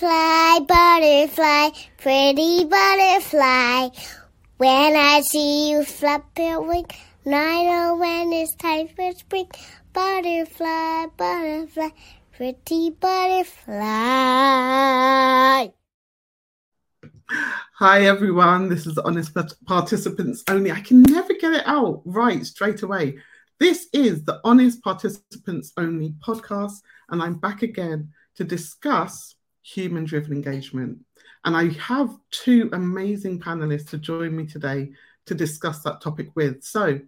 Butterfly, butterfly, pretty butterfly. When I see you flap your wing, I know when it's time for spring. Butterfly, butterfly, pretty butterfly. Hi everyone, this is Honest Participants Only. I can never get it out right straight away. This is the Honest Participants Only podcast, and I'm back again to discuss human-driven engagement. And I have two amazing panelists to join me today to discuss that topic with. So,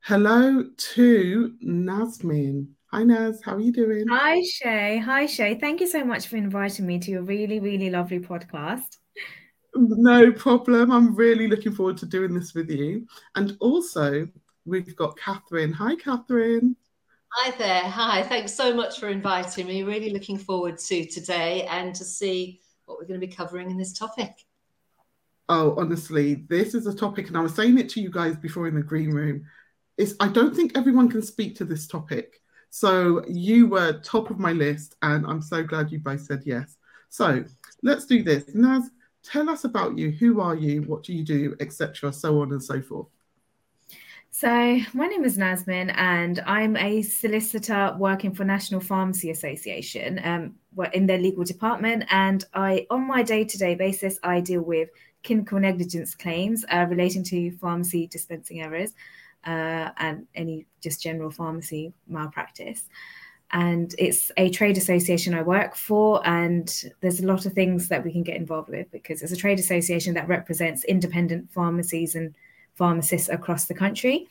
hello to Nazmin. Hi Naz, how are you doing? Hi Shay. Thank you so much for inviting me to your really, really lovely podcast. No problem. I'm really looking forward to doing this with you. And also, we've got Catherine. Hi Catherine. Hi there. Hi. Thanks so much for inviting me. Really looking forward to today and to see what we're going to be covering in this topic. Oh, honestly, this is a topic, and I was saying it to you guys before in the green room, I don't think everyone can speak to this topic. So you were top of my list, and I'm so glad you both said yes. So let's do this. Naz, tell us about you. Who are you? What do you do? Etc. So on and so forth. So my name is Nazmin, and I'm a solicitor working for National Pharmacy Association in their legal department. And on my day-to-day basis, I deal with clinical negligence claims relating to pharmacy dispensing errors and any just general pharmacy malpractice. And it's a trade association I work for, and there's a lot of things that we can get involved with because it's a trade association that represents independent pharmacies and pharmacists across the country.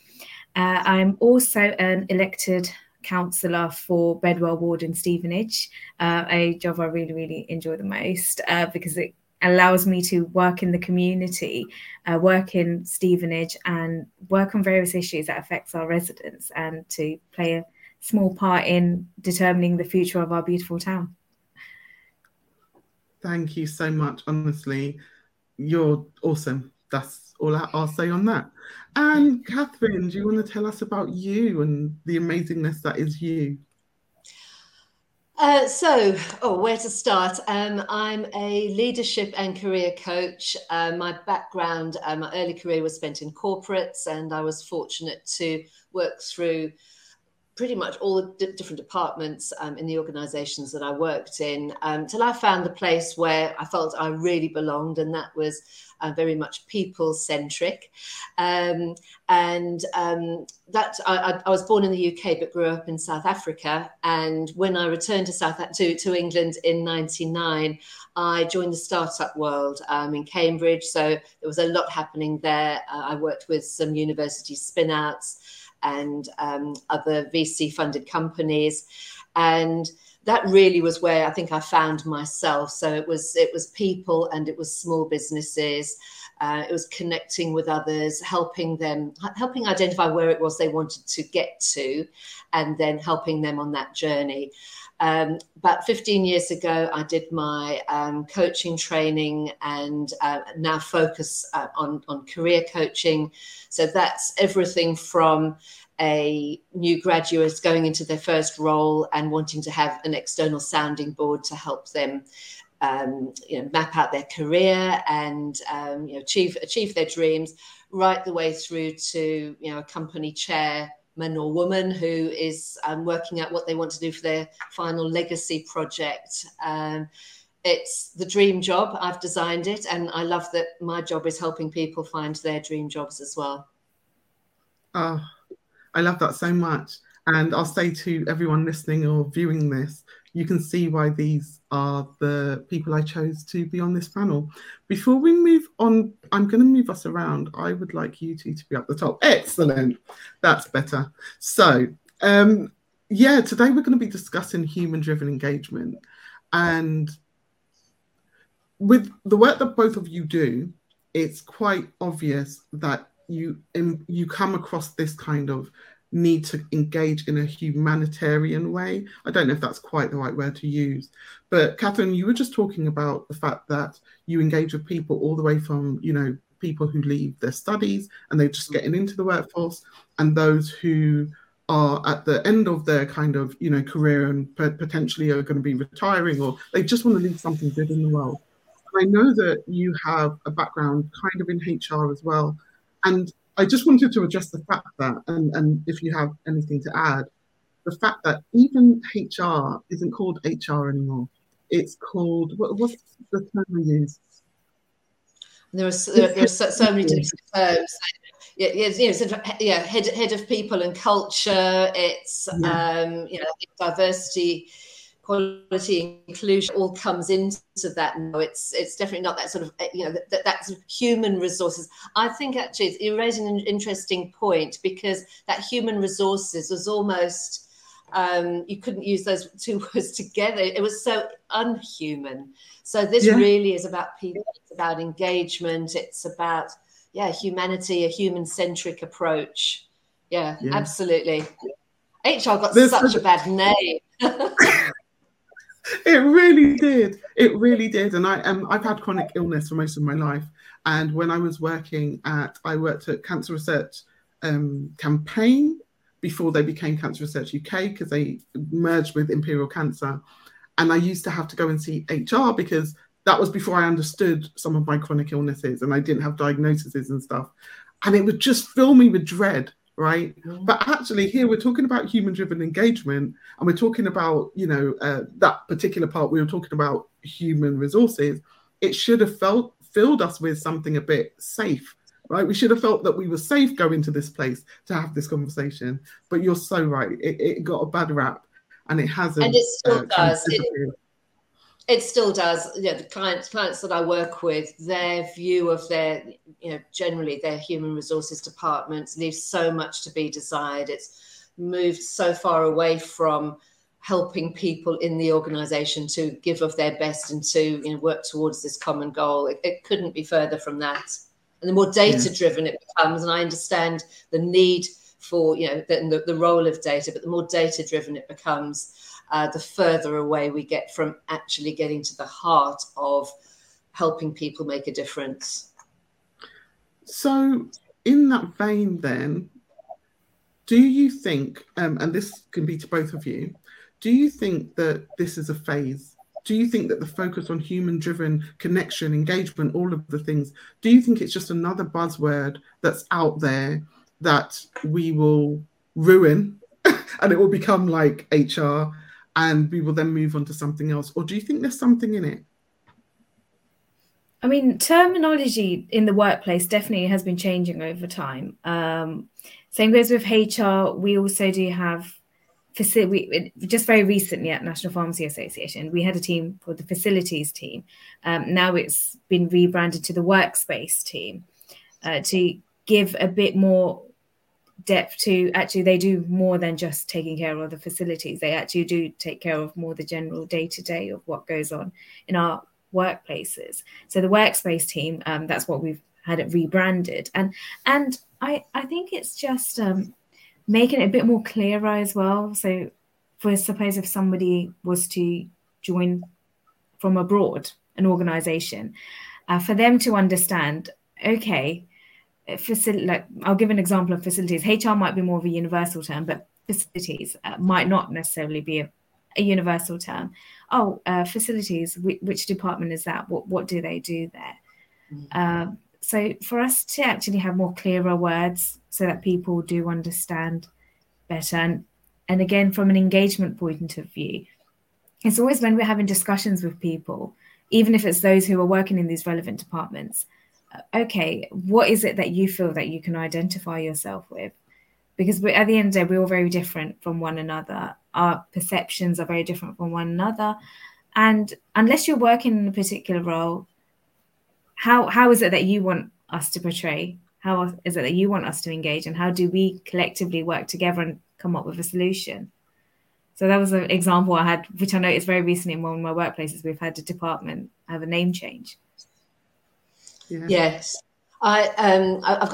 I'm also an elected councillor for Bedwell Ward in Stevenage, a job I really, really enjoy the most because it allows me to work in the community, work in Stevenage and work on various issues that affects our residents and to play a small part in determining the future of our beautiful town. Thank you so much. Honestly, you're awesome. That's all I'll say on that. And Catherine, do you want to tell us about you and the amazingness that is you? Where to start? I'm a leadership and career coach. My background, my early career was spent in corporates, and I was fortunate to work through pretty much all the different departments in the organisations that I worked in till I found the place where I felt I really belonged, and that was very much people-centric. I was born in the UK but grew up in South Africa, and when I returned to England in 1999, I joined the startup world in Cambridge, so there was a lot happening there. I worked with some university spin-outs and other VC-funded companies. And that really was where I think I found myself. So it was people, and it was small businesses. It was connecting with others, helping identify where it was they wanted to get to, and then helping them on that journey. About 15 years ago, I did my coaching training and now focus on career coaching. So that's everything from a new graduate going into their first role and wanting to have an external sounding board to help them map out their career and achieve their dreams, right the way through to a company chairman or woman who is working out what they want to do for their final legacy project. It's the dream job. I've designed it, and I love that my job is helping people find their dream jobs as well. Oh, I love that so much. And I'll say to everyone listening or viewing this, you can see why these are the people I chose to be on this panel. Before we move on, I'm going to move us around. I would like you two to be up the top. Excellent. That's better. So, today we're going to be discussing human-driven engagement. And with the work that both of you do, it's quite obvious that you come across this kind of need to engage in a humanitarian way. I don't know if that's quite the right word to use, but Catherine, you were just talking about the fact that you engage with people all the way from, people who leave their studies and they're just getting into the workforce, and those who are at the end of their kind of, you know, career and potentially are going to be retiring, or they just want to leave something good in the world. And I know that you have a background kind of in HR as well. And I just wanted to address the fact that, and if you have anything to add, the fact that even HR isn't called HR anymore. It's called, what's the term we use? There are so many different terms. Head of people and culture. It's diversity, quality, inclusion all comes into that. No, it's definitely not that sort of that's human resources. I think actually you're raising an interesting point, because that human resources was almost you couldn't use those two words together. It was so unhuman. So this really is about people. It's about engagement. It's about humanity, a human-centric approach. Yeah, absolutely. HR got such a bad name. It really did. And I've had chronic illness for most of my life. And when I was worked at Cancer Research Campaign before they became Cancer Research UK, because they merged with Imperial Cancer. And I used to have to go and see HR, because that was before I understood some of my chronic illnesses and I didn't have diagnoses and stuff. And it would just fill me with dread, right? Mm. But actually here we're talking about human-driven engagement, and we're talking about, that particular part we were talking about human resources. It should have filled us with something a bit safe, right? We should have felt that we were safe going to this place to have this conversation. But you're so right. It got a bad rap, and it hasn't. And it still does. It still does. The clients that I work with, their view of their, generally their human resources departments leaves so much to be desired. It's moved so far away from helping people in the organisation to give of their best and to work towards this common goal. It couldn't be further from that. And the more data-driven it becomes, and I understand the need for the role of data, but the more data-driven it becomes, the further away we get from actually getting to the heart of helping people make a difference. So in that vein then, do you think, and this can be to both of you, do you think that this is a phase? Do you think that the focus on human-driven connection, engagement, all of the things, do you think it's just another buzzword that's out there that we will ruin and it will become like HR? And we will then move on to something else? Or do you think there's something in it? I mean, terminology in the workplace definitely has been changing over time. Same goes with HR. We also do have, just very recently at National Pharmacy Association, we had a team called the facilities team. Now it's been rebranded to the workspace team to give a bit more depth to, actually they do more than just taking care of the facilities. They actually do take care of more the general day-to-day of what goes on in our workplaces. So the workspace team, that's what we've had it rebranded. And I think it's just making it a bit more clearer as well. So for suppose if somebody was to join from abroad an organisation, for them to understand, okay, I'll give an example of facilities. HR might be more of a universal term, but facilities might not necessarily be a universal term. Facilities, which department is that? What do they do there? Mm-hmm. So for us to actually have more clearer words so that people do understand better. And again, from an engagement point of view, it's always when we're having discussions with people, even if it's those who are working in these relevant departments, okay, what is it that you feel that you can identify yourself with? Because at the end of the day, we're all very different from one another. Our perceptions are very different from one another. And unless you're working in a particular role, how is it that you want us to portray? How is it that you want us to engage? And how do we collectively work together and come up with a solution? So that was an example I had, which I noticed very recently in one of my workplaces. We've had a department have a name change. Yeah. Yes, I've got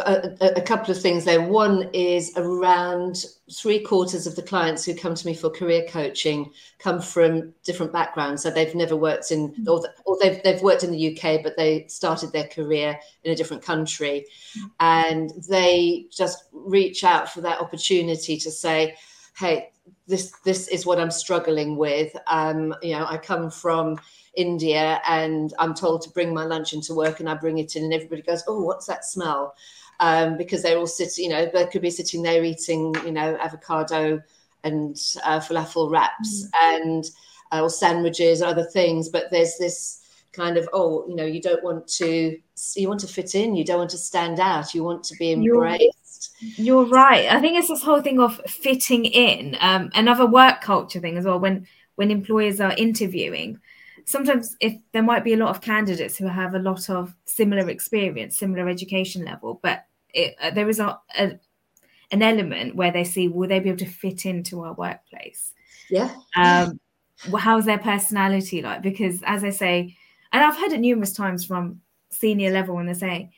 a couple of things there. One is around 3/4 of the clients who come to me for career coaching come from different backgrounds. So they've never worked in, or they've worked in the UK, but they started their career in a different country. And they just reach out for that opportunity to say, hey, this is what I'm struggling with. I come from India and I'm told to bring my lunch into work, and I bring it in and everybody goes, oh, what's that smell? Because they're all sitting, they could be sitting there eating, avocado and falafel wraps and or sandwiches, other things. But there's this kind of, you don't want to, you want to fit in, you don't want to stand out, you want to be embraced. You're right. I think it's this whole thing of fitting in. Another work culture thing as well, when employers are interviewing, sometimes if there might be a lot of candidates who have a lot of similar experience, similar education level, but there is an element where they see, will they be able to fit into our workplace? Yeah. How's their personality like? Because as I say, and I've heard it numerous times from senior level when they say,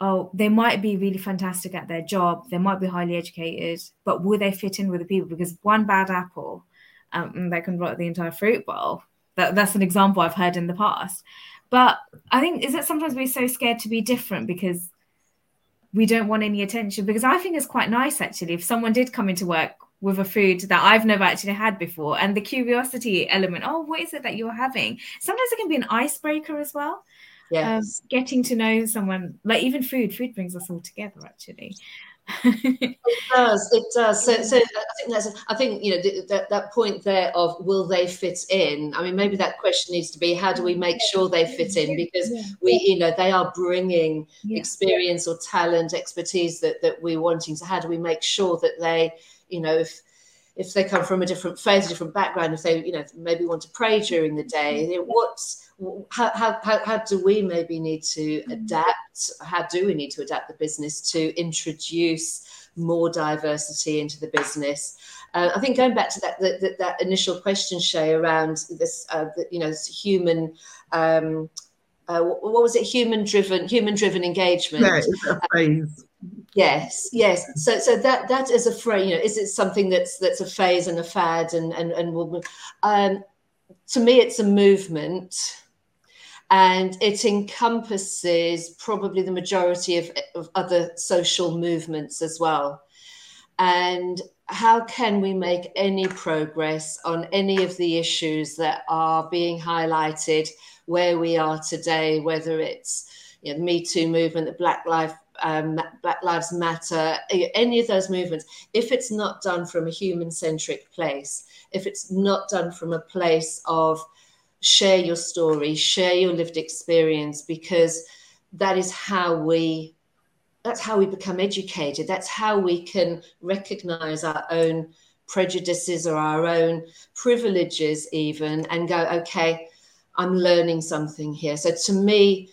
oh, they might be really fantastic at their job, they might be highly educated, but will they fit in with the people? Because one bad apple, they can rot the entire fruit bowl. That's an example I've heard in the past. But I think, is it sometimes we're so scared to be different because we don't want any attention? Because I think it's quite nice, actually, if someone did come into work with a food that I've never actually had before, and the curiosity element, oh, what is it that you're having? Sometimes it can be an icebreaker as well. Yes. Getting to know someone, like even food brings us all together, actually. It does. So I think that point there of will they fit in? I mean, maybe that question needs to be, how do we make sure they fit in? Because they are bringing experience or talent, expertise that we're wanting. So how do we make sure that they, if they come from a different faith, a different background, if they, maybe want to pray during the day, how do we maybe need to adapt? How do we need to adapt the business to introduce more diversity into the business? I think going back to that initial question, Shay, around this, this human. What was it? Human driven engagement. No, it's a phase. Yes. So that is a phrase. Is it something that's a phase and a fad and will? To me, it's a movement, and it encompasses probably the majority of other social movements as well. And how can we make any progress on any of the issues that are being highlighted where we are today, whether it's the Me Too movement, the Black Lives Matter, any of those movements, if it's not done from a human-centric place, if it's not done from a place of share your story, share your lived experience, because that's how we become educated. That's how we can recognize our own prejudices or our own privileges even, and go, okay, I'm learning something here. So to me,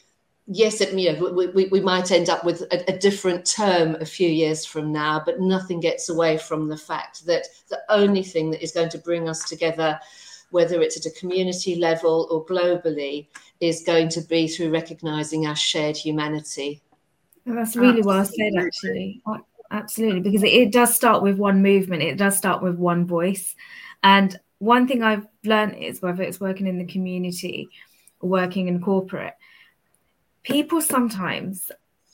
yes, we might end up with a different term a few years from now, but nothing gets away from the fact that the only thing that is going to bring us together, whether it's at a community level or globally, is going to be through recognising our shared humanity. Well, that's really well said, actually. Absolutely, because it does start with one movement. It does start with one voice. And one thing I've learned is, whether it's working in the community or working in corporate, people sometimes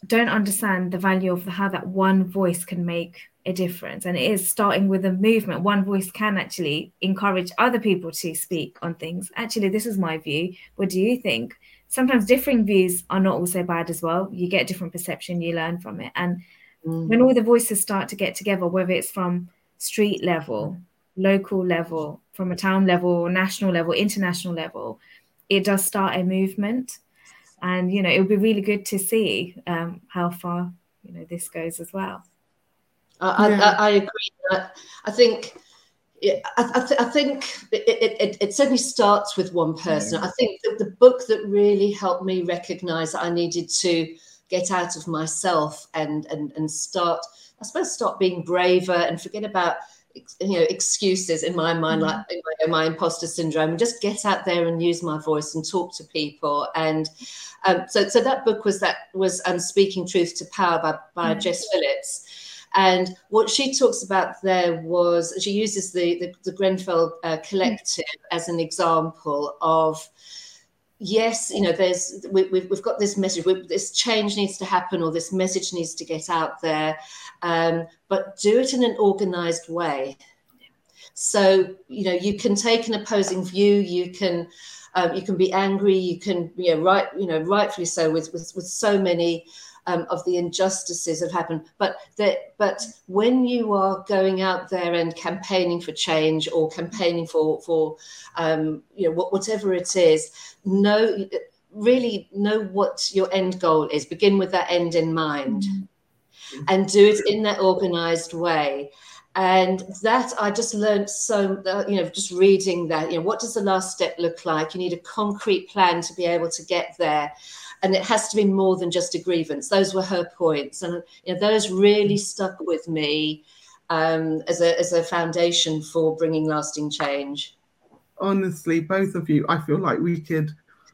don't understand the value of how that one voice can make a difference. And it is starting with a movement. One voice can actually encourage other people to speak on things. Actually, this is my view. What do you think? Sometimes differing views are not also bad as well. You get different perception, you learn from it. And when all the voices start to get together, whether it's from street level, local level, from a town level, national level, international level, it does start a movement. And, it would be really good to see how far, this goes as well. I agree. I think it certainly starts with one person. Yeah. I think that the book that really helped me recognise that I needed to get out of myself and start, I suppose, start being braver and forget about, excuses in my mind, like my imposter syndrome, and just get out there and use my voice and talk to people. And so that book was Speaking Truth to Power by Jess Phillips. And what she talks about there was, she uses the Grenfell collective as an example of, yes, we've got this message, this change needs to happen, or this message needs to get out there, but do it in an organised way. So, you know, you can take an opposing view, you can be angry, you can, rightfully so with so many of the injustices that happen. But when you are going out there and campaigning for change or campaigning for whatever it is, know what your end goal is. Begin with that end in mind, and do it in that organised way. And that I just learned just reading that, what does the last step look like? You need a concrete plan to be able to get there. And it has to be more than just a grievance. Those were her points. And those really stuck with me as a foundation for bringing lasting change. Honestly, both of you, I feel like we could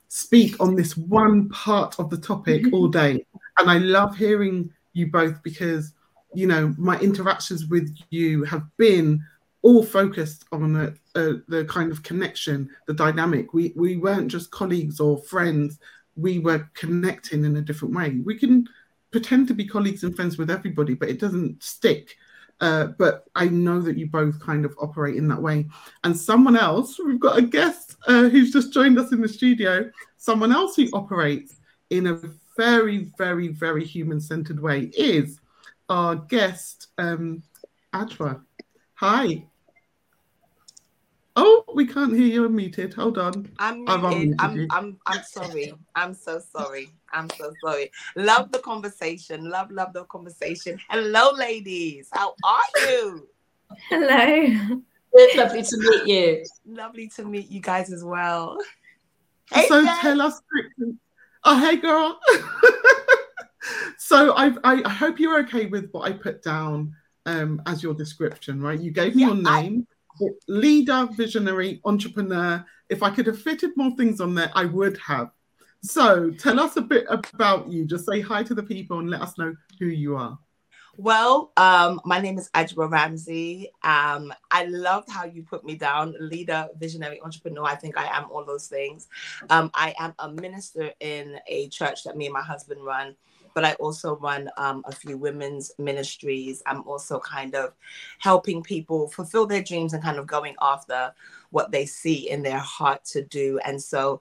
speak on this one part of the topic all day. And I love hearing you both because, my interactions with you have been all focused on the kind of connection, the dynamic. We weren't just colleagues or friends. We were connecting in a different way. We can pretend to be colleagues and friends with everybody, but it doesn't stick. But I know that you both kind of operate in that way. And someone else, we've got a guest who's just joined us in the studio, someone else who operates in a very, very, very human-centered way is our guest, Adjoa. Hi. Oh, we can't hear you. I'm muted. Hold on. I'm sorry. I'm so sorry. Love the conversation. Love the conversation. Hello, ladies. How are you? Hello. It's lovely to meet you. Lovely to meet you guys as well. Hey, so Jess. Tell us. Oh, hey, girl. So I hope you're okay with what I put down as your description, right? You gave me your name. Leader, visionary, entrepreneur. If I could have fitted more things on there, I would have. So tell us a bit about you. Just say hi to the people and let us know who you are. Well, my name is Adjoa Ramsey. I loved how you put me down, leader, visionary, entrepreneur. I think I am all those things. I am a minister in a church that me and my husband run. But I also run a few women's ministries. I'm also kind of helping people fulfill their dreams and kind of going after what they see in their heart to do. And so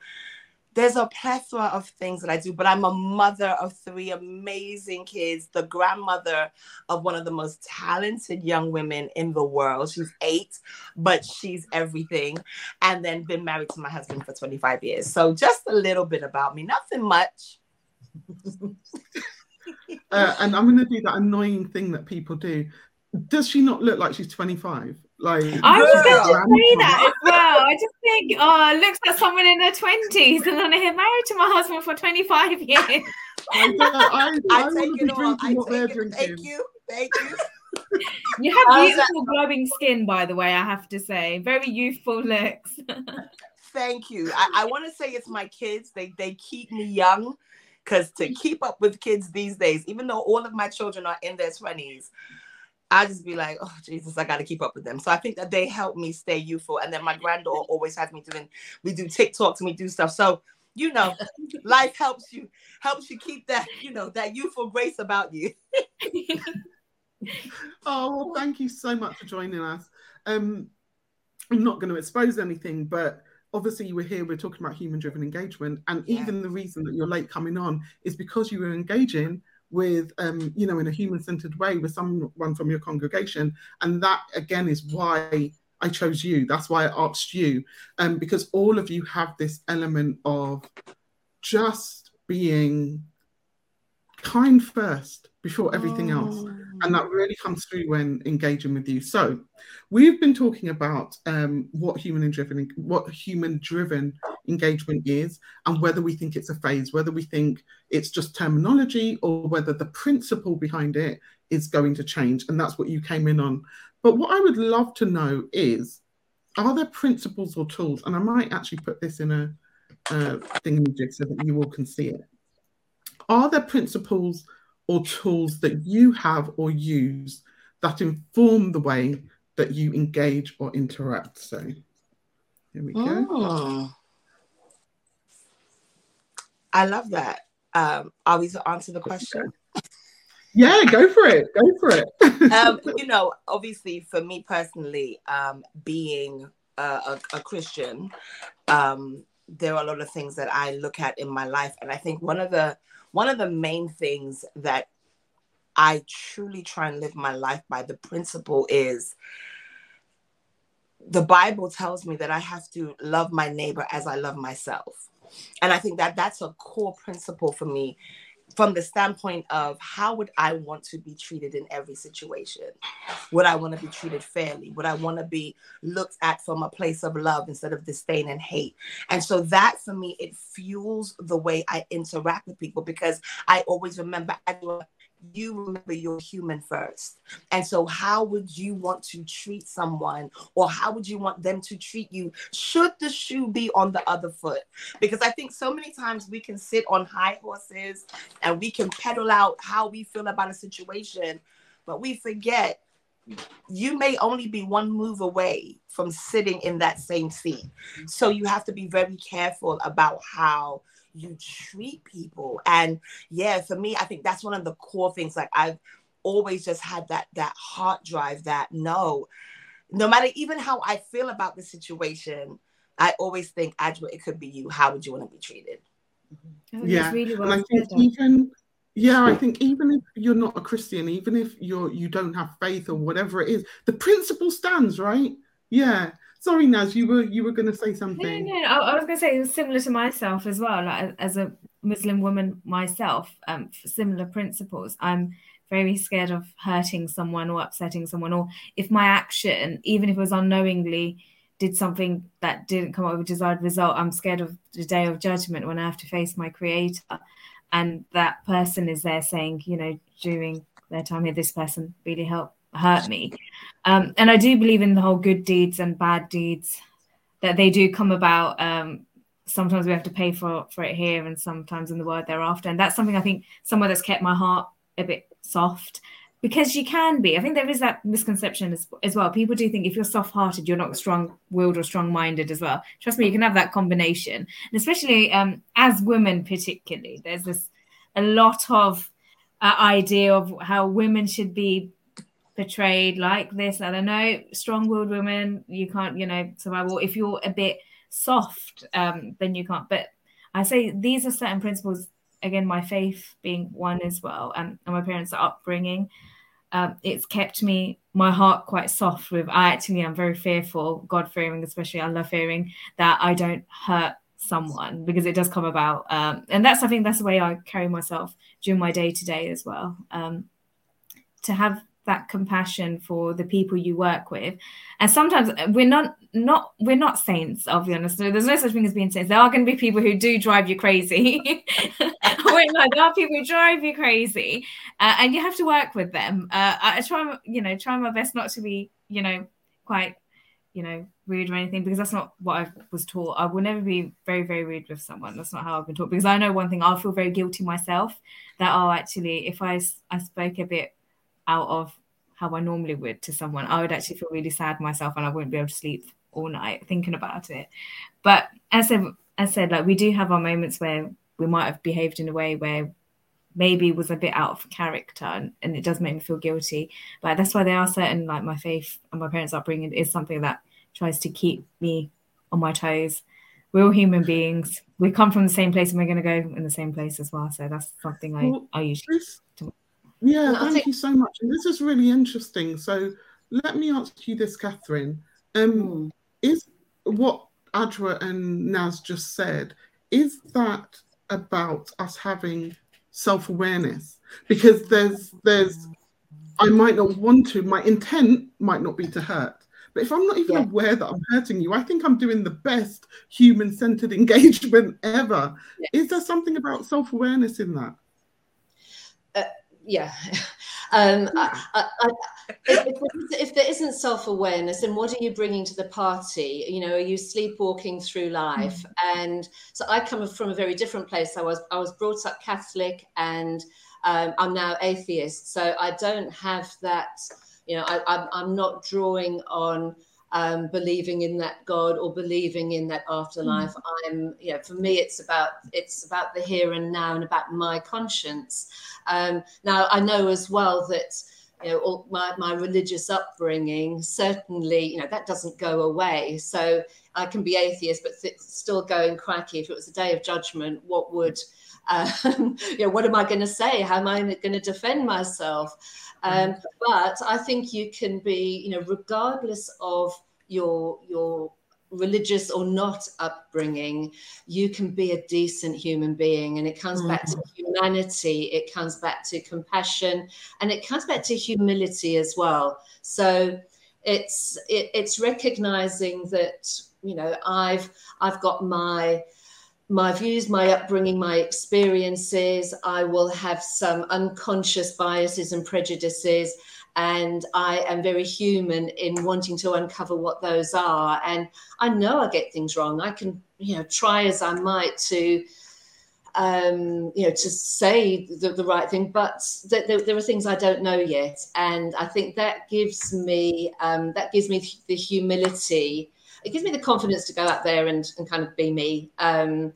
there's a plethora of things that I do, but I'm a mother of three amazing kids, the grandmother of one of the most talented young women in the world. She's 8, but she's everything. And then been married to my husband for 25 years. So just a little bit about me, nothing much. And I'm going to do that annoying thing that people do. Does she not look like she's 25? Like I was going to say that as well. I just think, it looks like someone in their 20s, and then they're married to my husband for 25 years. I take it all. Thank you. You have beautiful glowing skin, by the way, I have to say. Very youthful looks. Thank you. I want to say it's my kids. They keep me young. Because to keep up with kids these days, even though all of my children are in their 20s, I just be like, oh, Jesus, I got to keep up with them. So I think that they help me stay youthful. And then my granddaughter always has me doing, we do TikToks and we do stuff. So, life helps you keep that, that youthful grace about you. Oh, well, thank you so much for joining us. I'm not going to expose anything, but obviously, you were here, we're talking about human-driven engagement, and even the reason that you're late coming on is because you were engaging with, in a human-centered way with someone from your congregation, and that, again, is why I chose you. That's why I asked you, because all of you have this element of just being kind first before everything else, and that really comes through when engaging with you. So we've been talking about what human-driven engagement is and whether we think it's a phase, whether we think it's just terminology or whether the principle behind it is going to change. And that's what you came in on. But what I would love to know is, are there principles or tools? And I might actually put this in a thing so that you all can see it. Are there principles or tools that you have or use that inform the way that you engage or interact? So here we go. Oh. I love that. Are we to answer the question? Yeah, go for it. Go for it. You know, obviously, for me personally, being a Christian, there are a lot of things that I look at in my life, and I think one of the main things that I truly try and live my life by, the principle is, the Bible tells me that I have to love my neighbor as I love myself. And I think that that's a core principle for me, from the standpoint of, how would I want to be treated in every situation? Would I want to be treated fairly? Would I want to be looked at from a place of love instead of disdain and hate? And so that, for me, it fuels the way I interact with people, because I always remember, you remember you're human first. And so how would you want to treat someone, or how would you want them to treat you, should the shoe be on the other foot? Because I think so many times we can sit on high horses and we can peddle out how we feel about a situation, but we forget you may only be one move away from sitting in that same seat. So you have to be very careful about how you treat people. And yeah, for me, I think that's one of the core things. Like, I've always just had that heart drive that no matter even how I feel about the situation, I always think, Adjoa, it could be you. How would you want to be treated? Oh, yeah, really well. And I think even if you're not a Christian, even if you don't have faith or whatever it is, the principle stands, right? Yeah. Sorry, Naz, you were going to say something. No. I was going to say it was similar to myself as well. Like, as a Muslim woman myself, similar principles. I'm very scared of hurting someone or upsetting someone, or if my action, even if it was unknowingly, did something that didn't come up with a desired result, I'm scared of the day of judgment when I have to face my creator, and that person is there saying, you know, during their time here, this person really hurt me. And I do believe in the whole good deeds and bad deeds, that they do come about. Sometimes we have to pay for it here, and sometimes in the world thereafter. And that's something, I think, somewhere that's kept my heart a bit soft, because you can be. I think there is that misconception as well. People do think if you're soft-hearted, you're not strong-willed or strong-minded as well. Trust me, you can have that combination. And especially as women particularly, there's a lot of idea of how women should be portrayed like this. I don't know, strong-willed women, you can't, survive. Or if you're a bit soft, then you can't. But I say these are certain principles. Again, my faith being one as well, and my parents' upbringing, it's kept my heart quite soft. I'm very fearful, God-fearing especially, Allah-fearing, that I don't hurt someone, because it does come about. And that's, I think, that's the way I carry myself during my day-to-day as well. To have that compassion for the people you work with. And sometimes we're not saints, I'll be honest. There's no such thing as being saints. There are going to be people who do drive you crazy. There are people who drive you crazy, and you have to work with them. I try my best not to be, quite, rude or anything, because that's not what I was taught. I will never be very, very rude with someone. That's not how I've been taught, because I know one thing, I'll feel very guilty myself that, actually, if I spoke a bit out of how I normally would to someone, I would actually feel really sad myself, and I wouldn't be able to sleep all night thinking about it. But as I said, like, we do have our moments where we might have behaved in a way where maybe was a bit out of character, and it does make me feel guilty. But that's why there are certain, like, my faith and my parents' upbringing is something that tries to keep me on my toes. We're all human beings. We come from the same place, and we're going to go in the same place as well. So that's something I usually do. Yeah, thank you so much. And this is really interesting. So let me ask you this, Catherine. Is what Adjoa and Naz just said, is that about us having self-awareness? Because there's I might not want to, my intent might not be to hurt. But if I'm not even aware that I'm hurting you, I think I'm doing the best human-centered engagement ever. Yeah. Is there something about self-awareness in that? Yeah. If there isn't self-awareness, then what are you bringing to the party? Are you sleepwalking through life? Mm-hmm. And so I come from a very different place. I was brought up Catholic, and I'm now atheist. So I don't have that, I'm not drawing on believing in that God or believing in that afterlife. For me, it's about the here and now and about my conscience. Now, I know as well that, my religious upbringing, certainly, that doesn't go away. So I can be atheist, but still going, crikey, if it was a day of judgment, what would, what am I going to say? How am I going to defend myself? But I think you can be, regardless of your religious or not upbringing, you can be a decent human being. And it comes back to humanity, it comes back to compassion, and it comes back to humility as well. So it's recognizing that, I've got my views, my upbringing, my experiences. I will have some unconscious biases and prejudices, and I am very human in wanting to uncover what those are. And I know I get things wrong. I can, try as I might to, to say the right thing, but there are things I don't know yet. And I think that gives me the humility. It gives me the confidence to go out there and kind of be me, and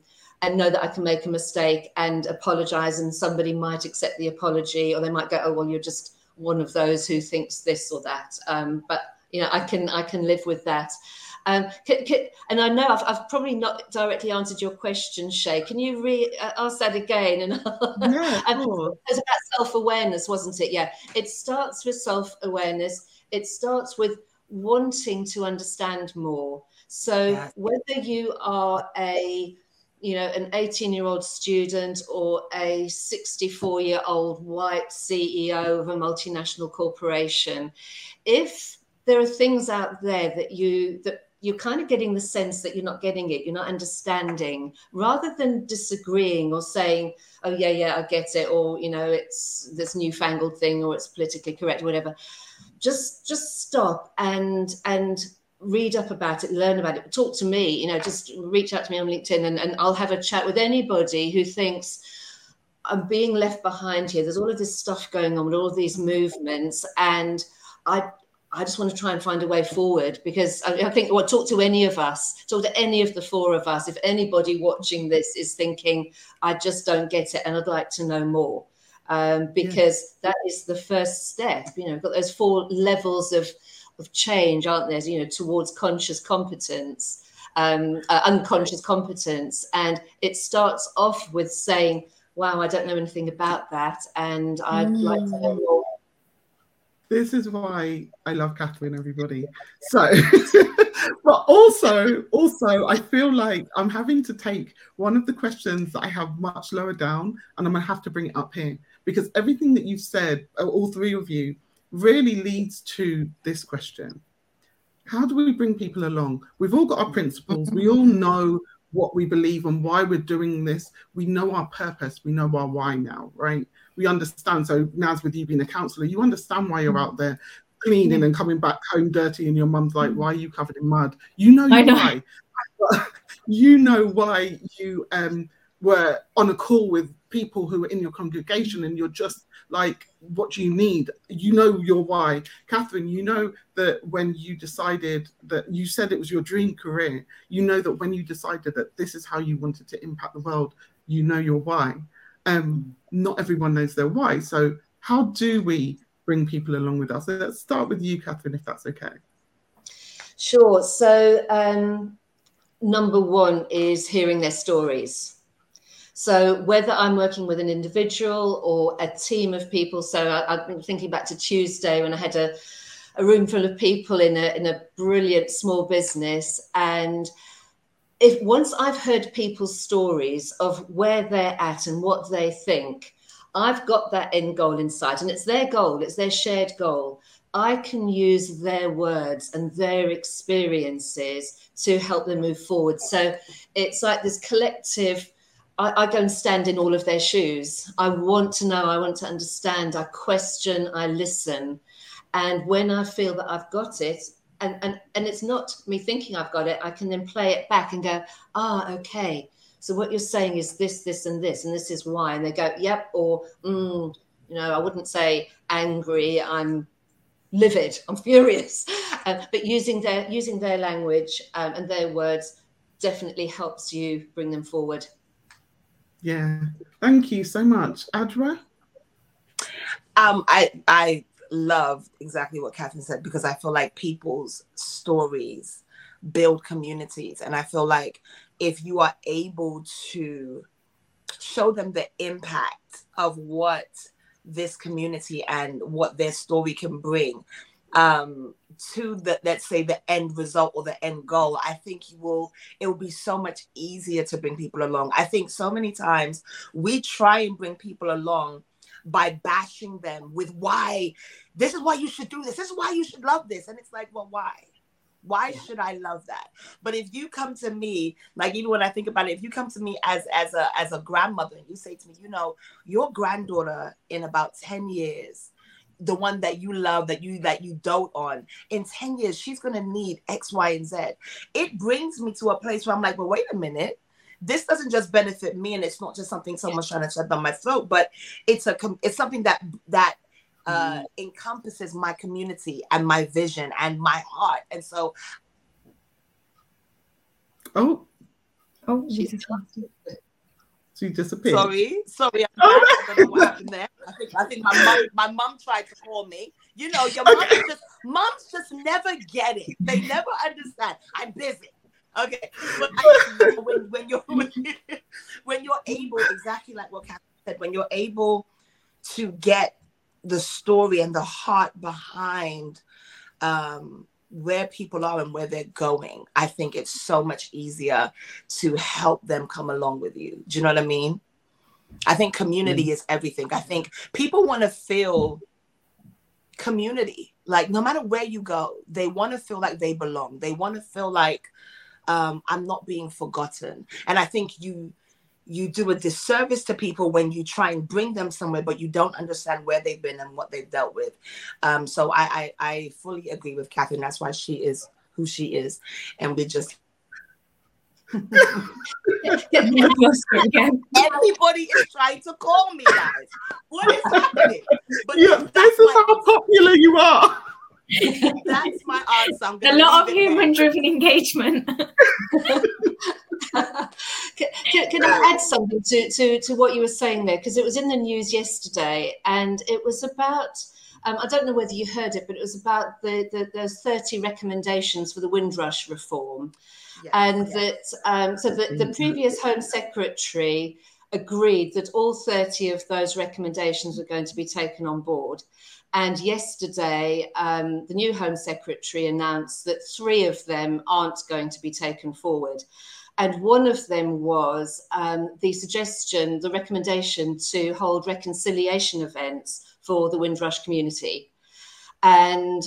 know that I can make a mistake and apologize, and somebody might accept the apology, or they might go, oh, well, you're just one of those who thinks this or that. But I can live with that. And I know I've probably not directly answered your question, Shay. Can you ask that again? And no, cool. It was about self-awareness, wasn't it? Yeah, it starts with self-awareness. It starts with wanting to understand more. So yes. Whether you are an 18-year-old student or a 64-year-old white CEO of a multinational corporation, if there are things out there that you're kind of getting the sense that you're not getting it, you're not understanding, rather than disagreeing or saying, oh yeah, I get it, or it's this newfangled thing, or it's politically correct, or whatever. Just stop and read up about it, learn about it, talk to me, just reach out to me on LinkedIn, and I'll have a chat with anybody who thinks I'm being left behind here. There's all of this stuff going on with all these movements, and I just want to try and find a way forward, because I think, well, talk to any of us, talk to any of the four of us. If anybody watching this is thinking, I just don't get it and I'd like to know more, because that is the first step. We've got those four levels of change, aren't there? Towards conscious competence, unconscious competence. And it starts off with saying, wow, I don't know anything about that, and I'd like to know more. This is why I love Catherine, everybody. So, but also, I feel like I'm having to take one of the questions that I have much lower down, and I'm going to have to bring it up here, because everything that you've said, all three of you, really leads to this question. How do we bring people along? We've all got our principles. We all know what we believe and why we're doing this. We know our purpose. We know our why now, right? We understand. So now, with you being a counsellor, you understand why you're out there cleaning and coming back home dirty, and your mum's like, "Why are you covered in mud?" Why. You know why you were on a call with people who were in your congregation, and you're just like, "What do you need?" You know your why, Catherine. You know that when you decided that you said it was your dream career, you know that when you decided that this is how you wanted to impact the world, you know your why. Not everyone knows their why. So how do we bring people along with us? So let's start with you, Catherine, if that's okay. Sure. So number one is hearing their stories. So whether I'm working with an individual or a team of people, so I've been thinking back to Tuesday when I had a room full of people in a brilliant small business, and if once I've heard people's stories of where they're at and what they think, I've got that end goal in sight, and it's their goal, it's their shared goal. I can use their words and their experiences to help them move forward. So it's like this collective, I go and stand in all of their shoes. I want to know, I want to understand, I question, I listen. And when I feel that I've got it, and it's not me thinking I've got it, I can then play it back and go, okay, so what you're saying is this, this, and this, and this is why. And they go, yep, or, I wouldn't say angry, I'm livid, I'm furious. But using their language and their words definitely helps you bring them forward. Yeah, thank you so much. Adjoa? I love exactly what Catherine said, because I feel like people's stories build communities. And I feel like if you are able to show them the impact of what this community and what their story can bring to the, let's say, the end result or the end goal, I think it will be so much easier to bring people along. I think so many times we try and bring people along by bashing them with why, this is why you should do this, this is why you should love this. And it's like, well, why should I love that? But if you come to me, like even when I think about it, if you come to me as a grandmother and you say to me, you know, your granddaughter in about 10 years, the one that you love, that you dote on, in 10 years, she's going to need X, Y, and Z. It brings me to a place where I'm like, well, wait a minute. This doesn't just benefit me, and it's not just something someone's trying to shove down my throat, but it's something that encompasses my community and my vision and my heart. And so, she disappeared. Sorry. I don't know what happened there. I think my mum tried to call me. You know, your mums just never get it. They never understand. I'm busy. Okay, but when you're able, exactly like what Catherine said, when you're able to get the story and the heart behind where people are and where they're going, I think it's so much easier to help them come along with you. Do you know what I mean? I think community is everything. I think people want to feel community. Like, no matter where you go, they want to feel like they belong. They want to feel like I'm not being forgotten. And I think you do a disservice to people when you try and bring them somewhere, but you don't understand where they've been and what they've dealt with. So I fully agree with Catherine. That's why she is who she is. And we just... Everybody is trying to call me, guys. What is happening? But this is how popular you are. That's my answer. A lot of human-driven engagement. Can I add something to what you were saying there? Because it was in the news yesterday, and it was about, I don't know whether you heard it, but it was about those 30 recommendations for the Windrush reform. Yes, and that so the previous Home Secretary agreed that all 30 of those recommendations were going to be taken on board. And yesterday, the new Home Secretary announced that 3 of them aren't going to be taken forward. And one of them was the recommendation to hold reconciliation events for the Windrush community. And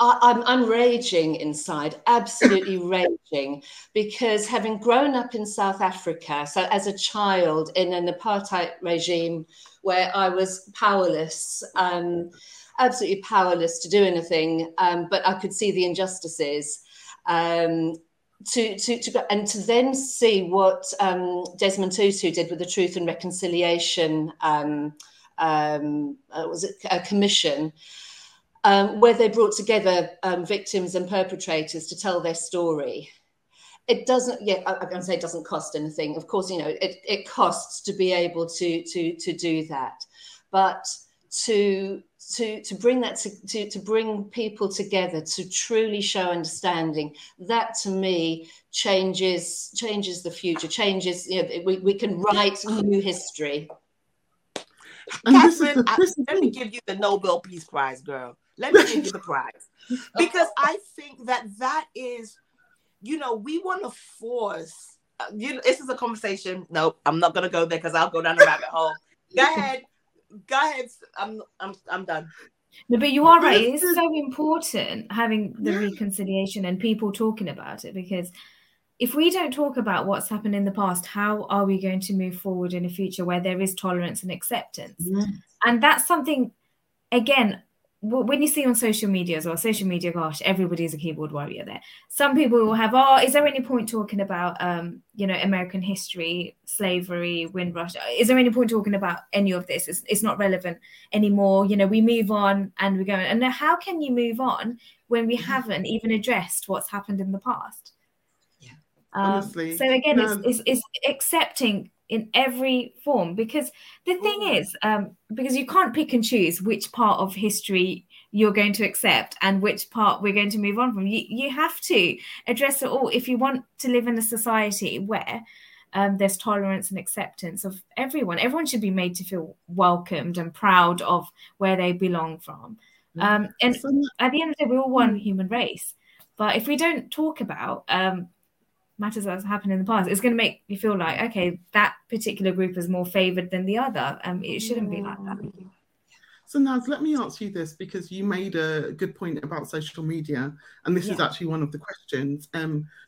I'm raging inside, absolutely raging, because having grown up in South Africa, so as a child in an apartheid regime where I was powerless, absolutely powerless to do anything, but I could see the injustices, to then see what Desmond Tutu did with the Truth and Reconciliation commission. Where they brought together victims and perpetrators to tell their story. It doesn't, I can say it doesn't cost anything. Of course, you know, it costs to be able to do that. But to bring that to bring people together to truly show understanding, that to me changes the future, changes, you know, we can write new history. And Catherine, let me give you the Nobel Peace Prize, girl. Let me give you the prize. Because I think that is, you know, we want to force, you know, this is a conversation. No, I'm not going to go there because I'll go down the rabbit hole. Go ahead. I'm done. No, but you are right. It's so important having the reconciliation and people talking about it, because if we don't talk about what's happened in the past, how are we going to move forward in a future where there is tolerance and acceptance? Yes. And that's something, again, when you see on social media as well, social media, gosh, everybody's a keyboard warrior there. Some people will have, oh, is there any point talking about, American history, slavery, Windrush? Is there any point talking about any of this? It's not relevant anymore. You know, we move on and we go. And how can you move on when we haven't even addressed what's happened in the past? Yeah, honestly. So again, it's accepting in every form, because the thing is, because you can't pick and choose which part of history you're going to accept and which part we're going to move on from. You have to address it all if you want to live in a society where there's tolerance and acceptance of everyone. Everyone should be made to feel welcomed and proud of where they belong from. And at the end of the day, we're all one human race. But if we don't talk about matters that's happened in the past, it's going to make you feel like, okay, that particular group is more favoured than the other. It shouldn't be like that. So Naz, let me ask you this, because you made a good point about social media, and this is actually one of the questions.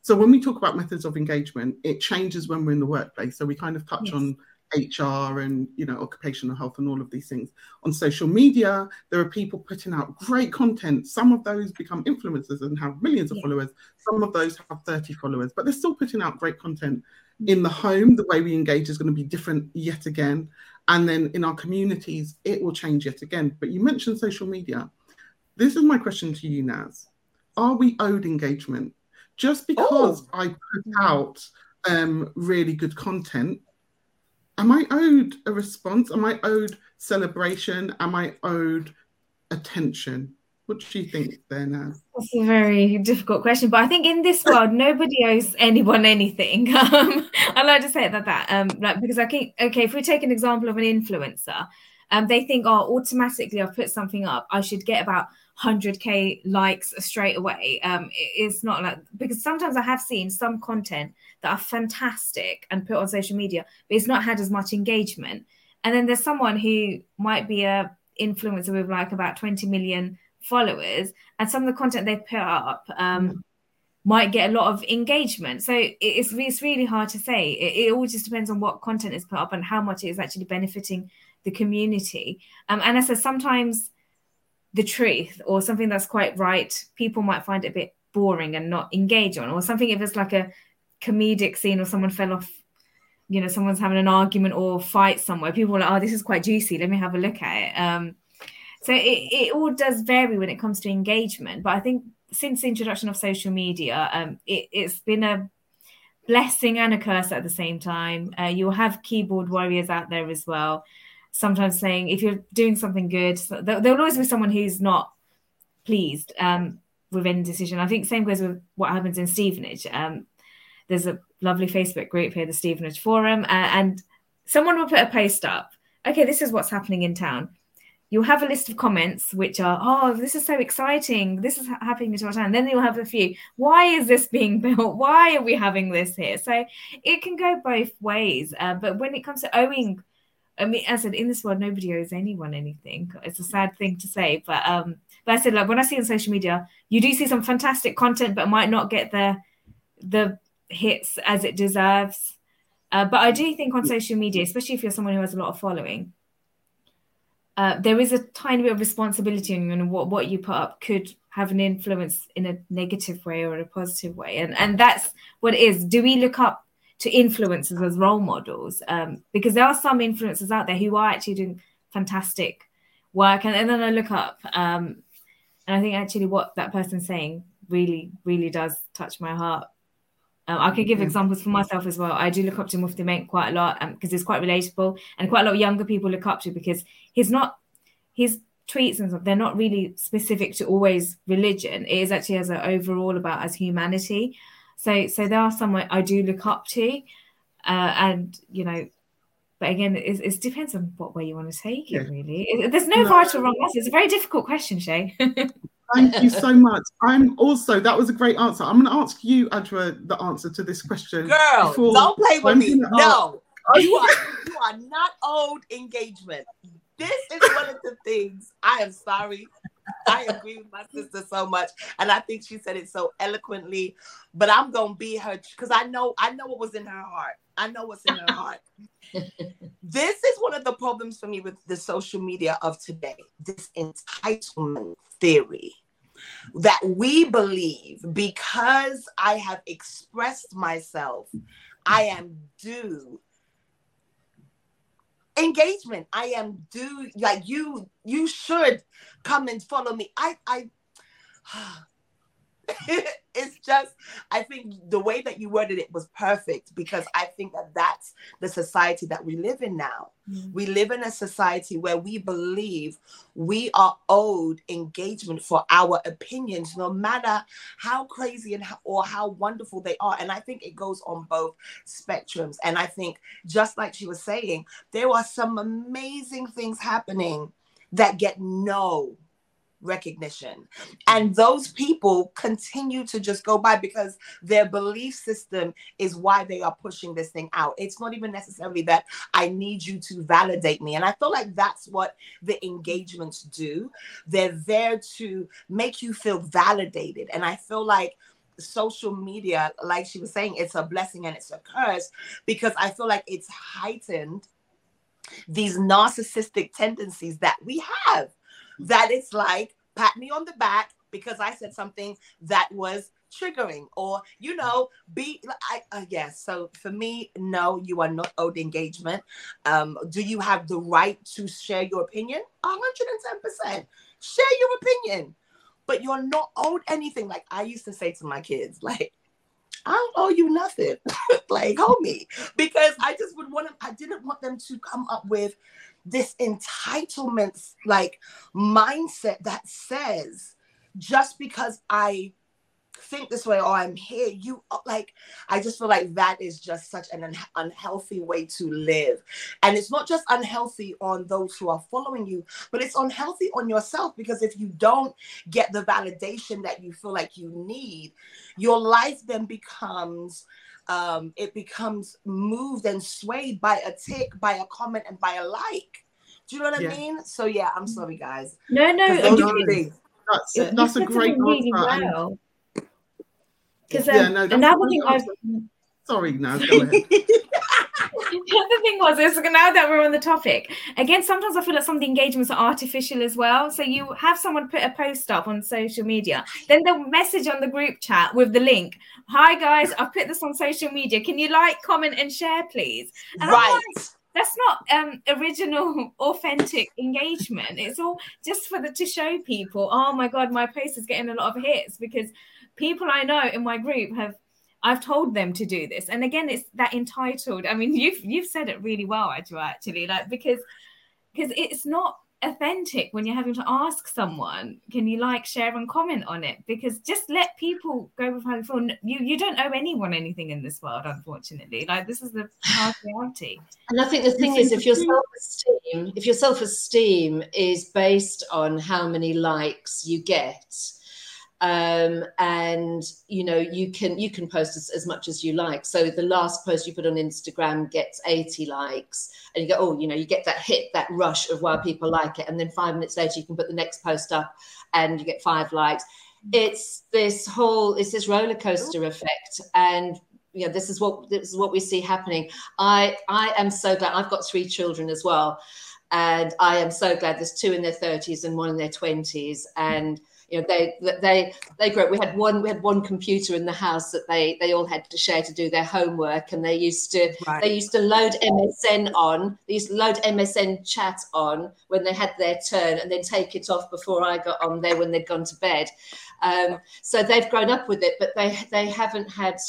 So when we talk about methods of engagement, it changes when we're in the workplace. So we kind of touch on HR and, occupational health and all of these things. On social media, there are people putting out great content. Some of those become influencers and have millions of followers. Some of those have 30 followers, but they're still putting out great content. In the home, the way we engage is going to be different yet again. And then in our communities, it will change yet again. But you mentioned social media. This is my question to you, Naz. Are we owed engagement? Just because I put out really good content, am I owed a response? Am I owed celebration? Am I owed attention? What do you think there, Naz? That's a very difficult question, but I think in this world, nobody owes anyone anything. I like to say it like that, because I think, okay, if we take an example of an influencer, they think, automatically I've put something up, I should get about 100k likes straight away. It's not like, because sometimes I have seen some content that are fantastic and put on social media, but it's not had as much engagement. And then there's someone who might be a influencer with like about 20 million followers, and some of the content they put up might get a lot of engagement. So it's really hard to say. It all just depends on what content is put up and how much it is actually benefiting the community. And I said, sometimes the truth or something that's quite right, people might find it a bit boring and not engage on, or something if it's like a comedic scene or someone fell off, someone's having an argument or fight somewhere, people are like, this is quite juicy, let me have a look at it. So it all does vary when it comes to engagement. But I think since the introduction of social media, it's been a blessing and a curse at the same time. You'll have keyboard warriors out there as well, sometimes saying if you're doing something good, there'll always be someone who's not pleased with any decision. I think same goes with what happens in Stevenage. There's a lovely Facebook group here, the Stevenage Forum, and someone will put a post up. Okay, this is what's happening in town. You'll have a list of comments which are, this is so exciting, this is happening to our town. And then you'll have a few, why is this being built? Why are we having this here? So it can go both ways. But when it comes to owing, as I said, in this world, nobody owes anyone anything. It's a sad thing to say. But I said, like, when I see on social media, you do see some fantastic content, but might not get the hits as it deserves. But I do think on social media, especially if you're someone who has a lot of following, there is a tiny bit of responsibility on you, and what you put up could have an influence in a negative way or a positive way. And that's what it is. Do we look up to influencers as role models? Because there are some influencers out there who are actually doing fantastic work. And then I look up and I think actually what that person's saying really, really does touch my heart. I could give examples for myself as well. I do look up to Mufti Menk quite a lot because he's quite relatable, and quite a lot of younger people look up to because his tweets and stuff, they're not really specific to always religion. It is actually as an overall about as humanity. So there are some I do look up to, but again, it depends on what way you want to take it, really. There's no right or wrong answer. It's a very difficult question, Shay. Thank you so much. That was a great answer. I'm going to ask you, Adjoa, the answer to this question. Girl, don't play with me. No, you are not owed engagement. This is one of the things, I am sorry, I agree with my sister so much. And I think she said it so eloquently, but I'm going to be her, because I know what was in her heart. I know what's in her heart. This is one of the problems for me with the social media of today, this entitlement theory that we believe because I have expressed myself, I am due engagement. I am due, like you should come and follow me. It's just, I think the way that you worded it was perfect, because I think that that's the society that we live in now. Mm-hmm. We live in a society where we believe we are owed engagement for our opinions, no matter how crazy and how wonderful they are. And I think it goes on both spectrums. And I think, just like she was saying, there are some amazing things happening that get no recognition, and those people continue to just go by because their belief system is why they are pushing this thing out. It's not even necessarily that I need you to validate me. And I feel like that's what the engagements do. They're there to make you feel validated. And I feel like social media, like she was saying, it's a blessing and it's a curse, because I feel like it's heightened these narcissistic tendencies that we have. That it's like, pat me on the back because I said something that was triggering, or, you know, yes. So for me, no, you are not owed engagement. Do you have the right to share your opinion? 110%. Share your opinion, but you're not owed anything. Like I used to say to my kids, like, I don't owe you nothing. Like, homie, because I didn't want them to come up with this entitlement like mindset that says just because I think this way or I'm here, you like, I just feel like that is just such an unhealthy way to live. And it's not just unhealthy on those who are following you, but it's unhealthy on yourself, because if you don't get the validation that you feel like you need, your life then becomes moved and swayed by a tick, by a comment, and by a like. Do you know what I mean? So yeah, I'm sorry, guys. No. That's a great really answer. Well. Go ahead. The other thing was, is now that we're on the topic, again, sometimes I feel like some of the engagements are artificial as well. So you have someone put a post up on social media, then they'll message on the group chat with the link, hi guys, I've put this on social media, can you like, comment and share please? And right. I'm like, that's not original, authentic engagement. It's all just to show people, oh my God, my post is getting a lot of hits, because people I know in my group I've told them to do this. And again, it's that entitled. I mean, you've said it really well, Adjoa, actually, like, because it's not authentic when you're having to ask someone, can you like, share and comment on it? Because just let people go with how they feel. You don't owe anyone anything in this world, unfortunately. Like, this is the hard reality. And I think the thing is, if your self-esteem is based on how many likes you get, and you know, you can post as much as you like. So the last post you put on Instagram gets 80 likes, and you go, oh, you know, you get that hit, that rush of why people like it, and then 5 minutes later you can put the next post up and you get 5 likes. It's this roller coaster effect, and you know, this is what we see happening. I am so glad I've got 3 children as well, and I am so glad there's 2 in their 30s and 1 in their 20s, and you know, they grew up. We had one computer in the house that they all had to share to do their homework, and they used to load MSN on. They used to load MSN chat on when they had their turn, and then take it off before I got on there when they'd gone to bed. So they've grown up with it, but they haven't had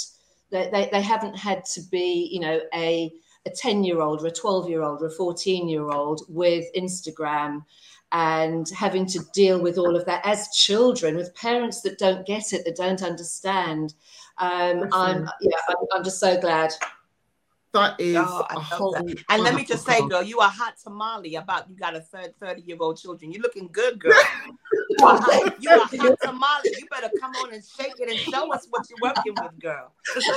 to be, you know, a 10-year-old or a 12-year-old or a 14-year-old with Instagram. And having to deal with all of that as children, with parents that don't get it, that don't understand. I'm just so glad. That is that. And let me just say, girl, you are hot tamale. You got a 30-year-old children. You're looking good, girl. You are hot tamale. You better come on and shake it and show us what you're working with, girl.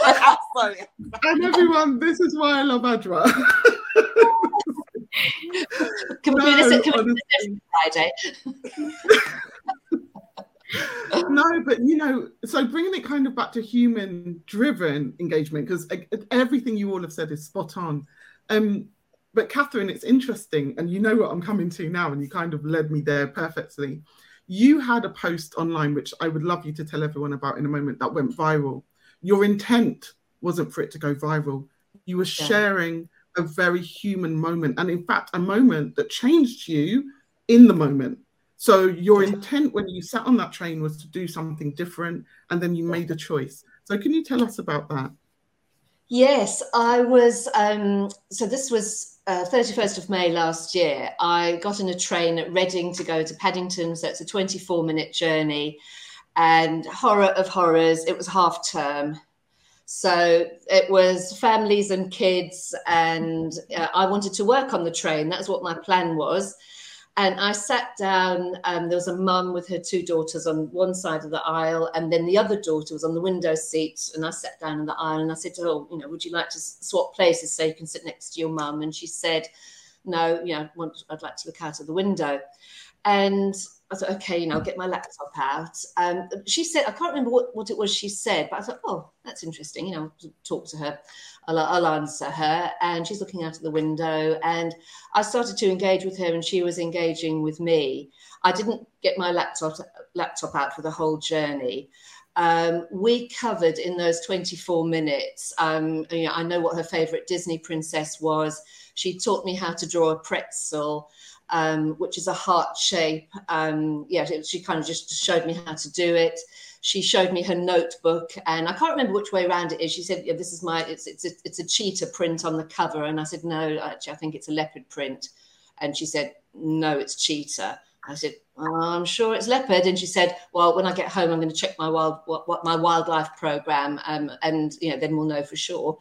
I'm sorry. And everyone, this is why I love Adjoa. Can we do this Friday? No, but, you know, so bringing it kind of back to human-driven engagement, because everything you all have said is spot on. But Catherine, it's interesting, and you know what I'm coming to now, and you kind of led me there perfectly. You had a post online, which I would love you to tell everyone about in a moment, that went viral. Your intent wasn't for it to go viral. You were sharing a very human moment, and in fact, a moment that changed you in the moment. So your intent when you sat on that train was to do something different, and then you made a choice. So can you tell us about that? Yes, I was, so this was 31st of May last year. I got on a train at Reading to go to Paddington, so it's a 24-minute journey. And horror of horrors, it was half term. So it was families and kids, and I wanted to work on the train. That's what my plan was. And I sat down, and there was a mum with her two daughters on one side of the aisle, and then the other daughter was on the window seat, and I sat down in the aisle, and I said to her, oh, you know, would you like to swap places so you can sit next to your mum? And she said, no, you know, I'd like to look out of the window. And I thought, okay, you know, I'll get my laptop out. She said, I can't remember what it was she said, but I thought, oh, that's interesting. You know, I'll talk to her. I'll answer her. And she's looking out of the window. And I started to engage with her, and she was engaging with me. I didn't get my laptop out for the whole journey. We covered in those 24 minutes. You know, I know what her favourite Disney princess was. She taught me how to draw a pretzel, which is a heart shape. She kind of just showed me how to do it. She showed me her notebook, and I can't remember which way around it is. She said, yeah, this is it's a cheetah print on the cover. And I said, no, actually, I think it's a leopard print. And she said, no, it's cheetah. I said, oh, I'm sure it's leopard. And she said, well, when I get home, I'm going to check my my wildlife program, and you know, then we'll know for sure.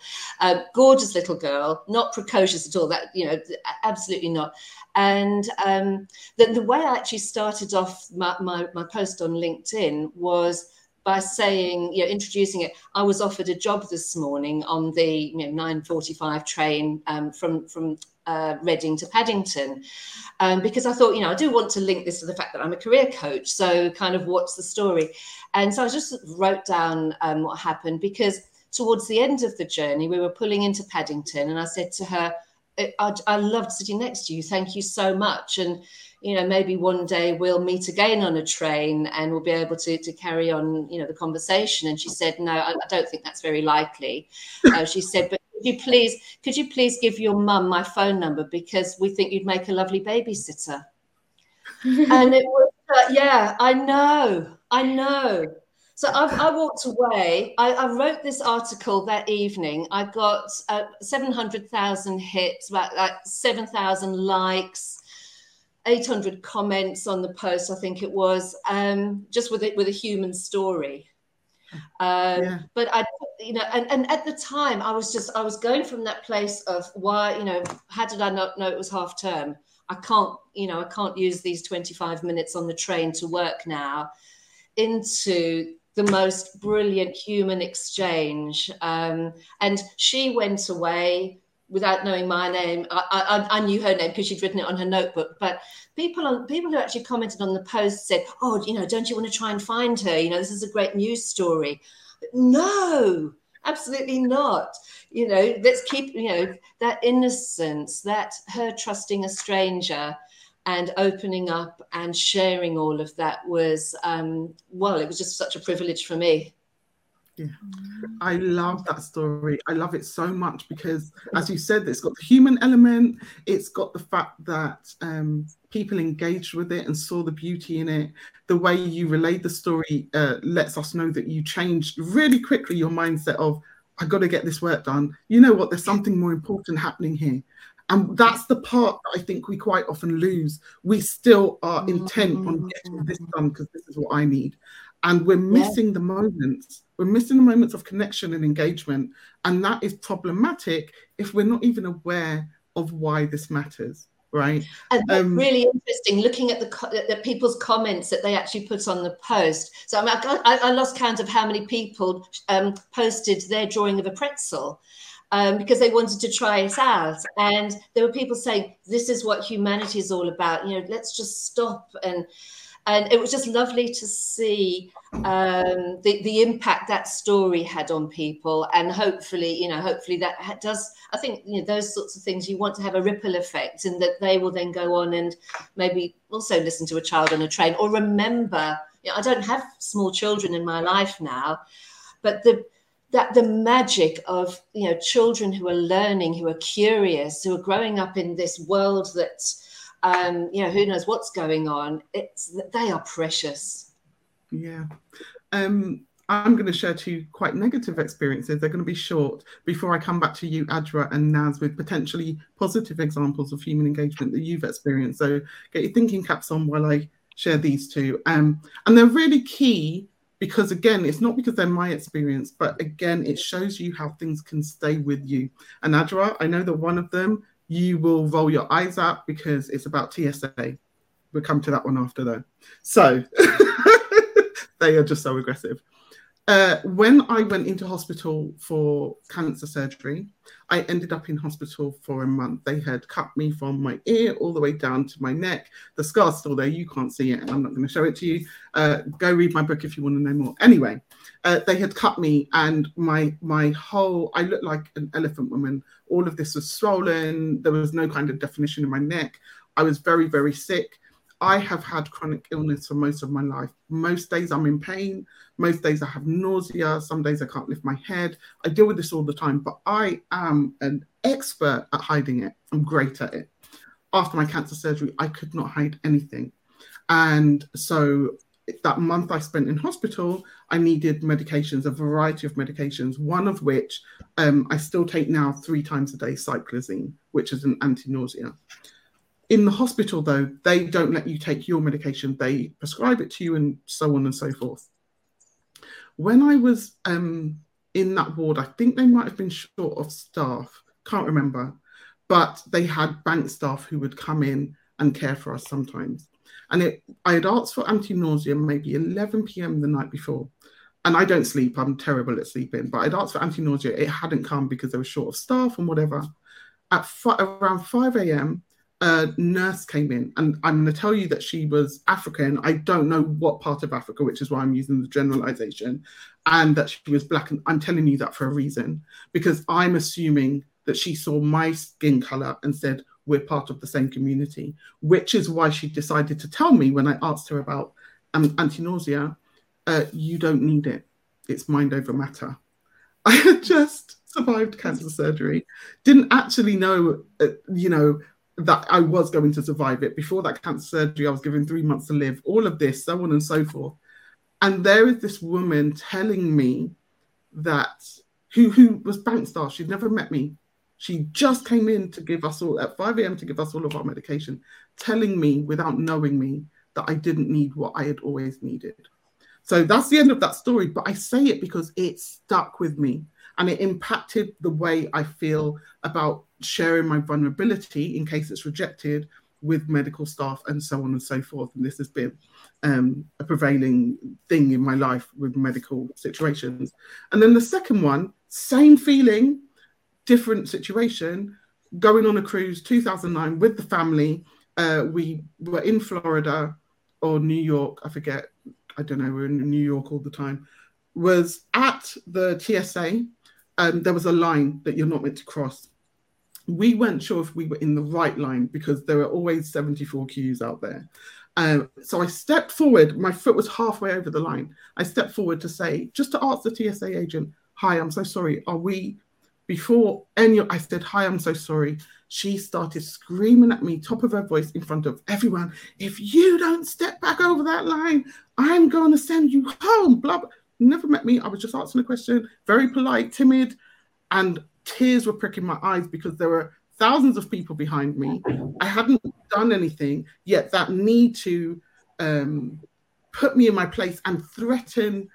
Gorgeous little girl, not precocious at all. That, you know, absolutely not. And the way I actually started off my post on LinkedIn was by saying, you know, introducing it. I was offered a job this morning on the 9:45 train from Reading to Paddington, because I thought, you know, I do want to link this to the fact that I'm a career coach. So kind of what's the story? And so I just wrote down what happened, because towards the end of the journey, we were pulling into Paddington, and I said to her, I loved sitting next to you. Thank you so much. And, you know, maybe one day we'll meet again on a train and we'll be able to carry on, you know, the conversation. And she said, no, I don't think that's very likely. She said, but could you please give your mum my phone number, because we think you'd make a lovely babysitter. And it was I know. So I walked away. I wrote this article that evening. I got 700,000 hits, about like 7,000 likes, 800 comments on the post, I think it was, just with a human story. But I, you know, and at the time I was going from that place of, why, you know, how did I not know it was half term? I can't use these 25 minutes on the train to work now, into the most brilliant human exchange. And she went away without knowing my name. I knew her name because she'd written it on her notebook. But people who actually commented on the post said, oh, you know, don't you want to try and find her? You know, this is a great news story. But no, absolutely not. You know, let's keep, you know, that innocence, that her trusting a stranger and opening up and sharing all of that was, it was just such a privilege for me. Yeah, I love that story. I love it so much because, as you said, it's got the human element. It's got the fact that people engaged with it and saw the beauty in it. The way you relayed the story lets us know that you changed really quickly your mindset of, I've got to get this work done. You know what? There's something more important happening here. And that's the part that I think we quite often lose. We still are intent on getting this done because this is what I need. And we're missing the moments. We're missing the moments of connection and engagement. And that is problematic if we're not even aware of why this matters, right? And really interesting, looking at the people's comments that they actually put on the post. So I lost count of how many people posted their drawing of a pretzel. Because they wanted to try it out. And there were people saying, this is what humanity is all about. You know, let's just stop and And it was just lovely to see the impact that story had on people. And hopefully that does, I think, those sorts of things, you want to have a ripple effect, and that they will then go on and maybe also listen to a child on a train or remember. I don't have small children in my life now, but the magic of, children who are learning, who are curious, who are growing up in this world that, who knows what's going on. They are precious. Yeah. I'm going to share two quite negative experiences. They're going to be short before I come back to you, Adjoa and Naz, with potentially positive examples of human engagement that you've experienced. So get your thinking caps on while I share these two. And they're really key, because again, it's not because they're my experience, but again, it shows you how things can stay with you. And Adjoa, I know that one of them, you will roll your eyes at, because it's about TSA. We'll come to that one after, though. So they are just so aggressive. When I went into hospital for cancer surgery, I ended up in hospital for a month. They had cut me from my ear all the way down to my neck. The scar's still there. You can't see it, and I'm not going to show it to you. Go read my book if you want to know more. Anyway, they had cut me, and my whole, I looked like an elephant woman. All of this was swollen. There was no kind of definition in my neck. I was very, very sick. I have had chronic illness for most of my life. Most days I'm in pain. Most days I have nausea. Some days I can't lift my head. I deal with this all the time, but I am an expert at hiding it. I'm great at it. After my cancer surgery, I could not hide anything. And so that month I spent in hospital, I needed medications, a variety of medications, one of which I still take now 3 times a day, cyclizine, which is an anti-nausea. In the hospital, though, they don't let you take your medication. They prescribe it to you and so on and so forth. When I was in that ward, I think they might have been short of staff. Can't remember. But they had bank staff who would come in and care for us sometimes. And I had asked for anti-nausea maybe 11 p.m. the night before. And I don't sleep. I'm terrible at sleeping. But I'd asked for anti-nausea. It hadn't come because they were short of staff and whatever. At around 5 a.m., a nurse came in, and I'm going to tell you that she was African. I don't know what part of Africa, which is why I'm using the generalization, and that she was black. And I'm telling you that for a reason, because I'm assuming that she saw my skin color and said, we're part of the same community, which is why she decided to tell me when I asked her about anti-nausea, you don't need it. It's mind over matter. I had just survived cancer surgery, didn't actually know, that I was going to survive it. Before that cancer surgery, I was given 3 months to live, all of this, so on and so forth. And there is this woman telling me that, who was bank staff, she'd never met me. She just came in to give us all, at 5 a.m. to give us all of our medication, telling me, without knowing me, that I didn't need what I had always needed. So that's the end of that story. But I say it because it stuck with me. And it impacted the way I feel about sharing my vulnerability in case it's rejected with medical staff and so on and so forth. And this has been a prevailing thing in my life with medical situations. And then the second one, same feeling, different situation, going on a cruise, 2009 with the family. We were in Florida or New York, I forget. I don't know, we're in New York all the time. Was at the TSA. There was a line that you're not meant to cross. We weren't sure if we were in the right line because there were always 74 queues out there. So I stepped forward. My foot was halfway over the line. I stepped forward to say, just to ask the TSA agent, hi, I'm so sorry. Are we, before any, I said, hi, I'm so sorry. She started screaming at me, top of her voice in front of everyone. If you don't step back over that line, I'm going to send you home, blah, blah. Never met me. I was just asking a question, very polite, timid, and tears were pricking my eyes because there were thousands of people behind me. I hadn't done anything, yet that need to put me in my place and threaten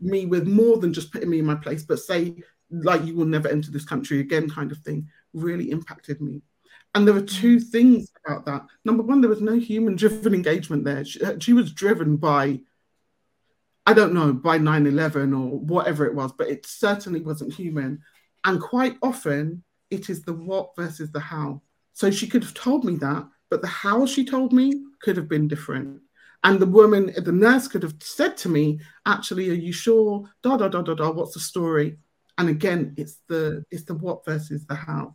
me with more than just putting me in my place, but say, like, you will never enter this country again kind of thing, really impacted me. And there were two things about that. Number one, there was no human-driven engagement there. She was driven by, I don't know, by 9/11 or whatever it was, but it certainly wasn't human. And quite often, it is the what versus the how. So she could have told me that, but the how she told me could have been different. And the woman at the nurse could have said to me, actually, are you sure? What's the story? And again, it's the what versus the how.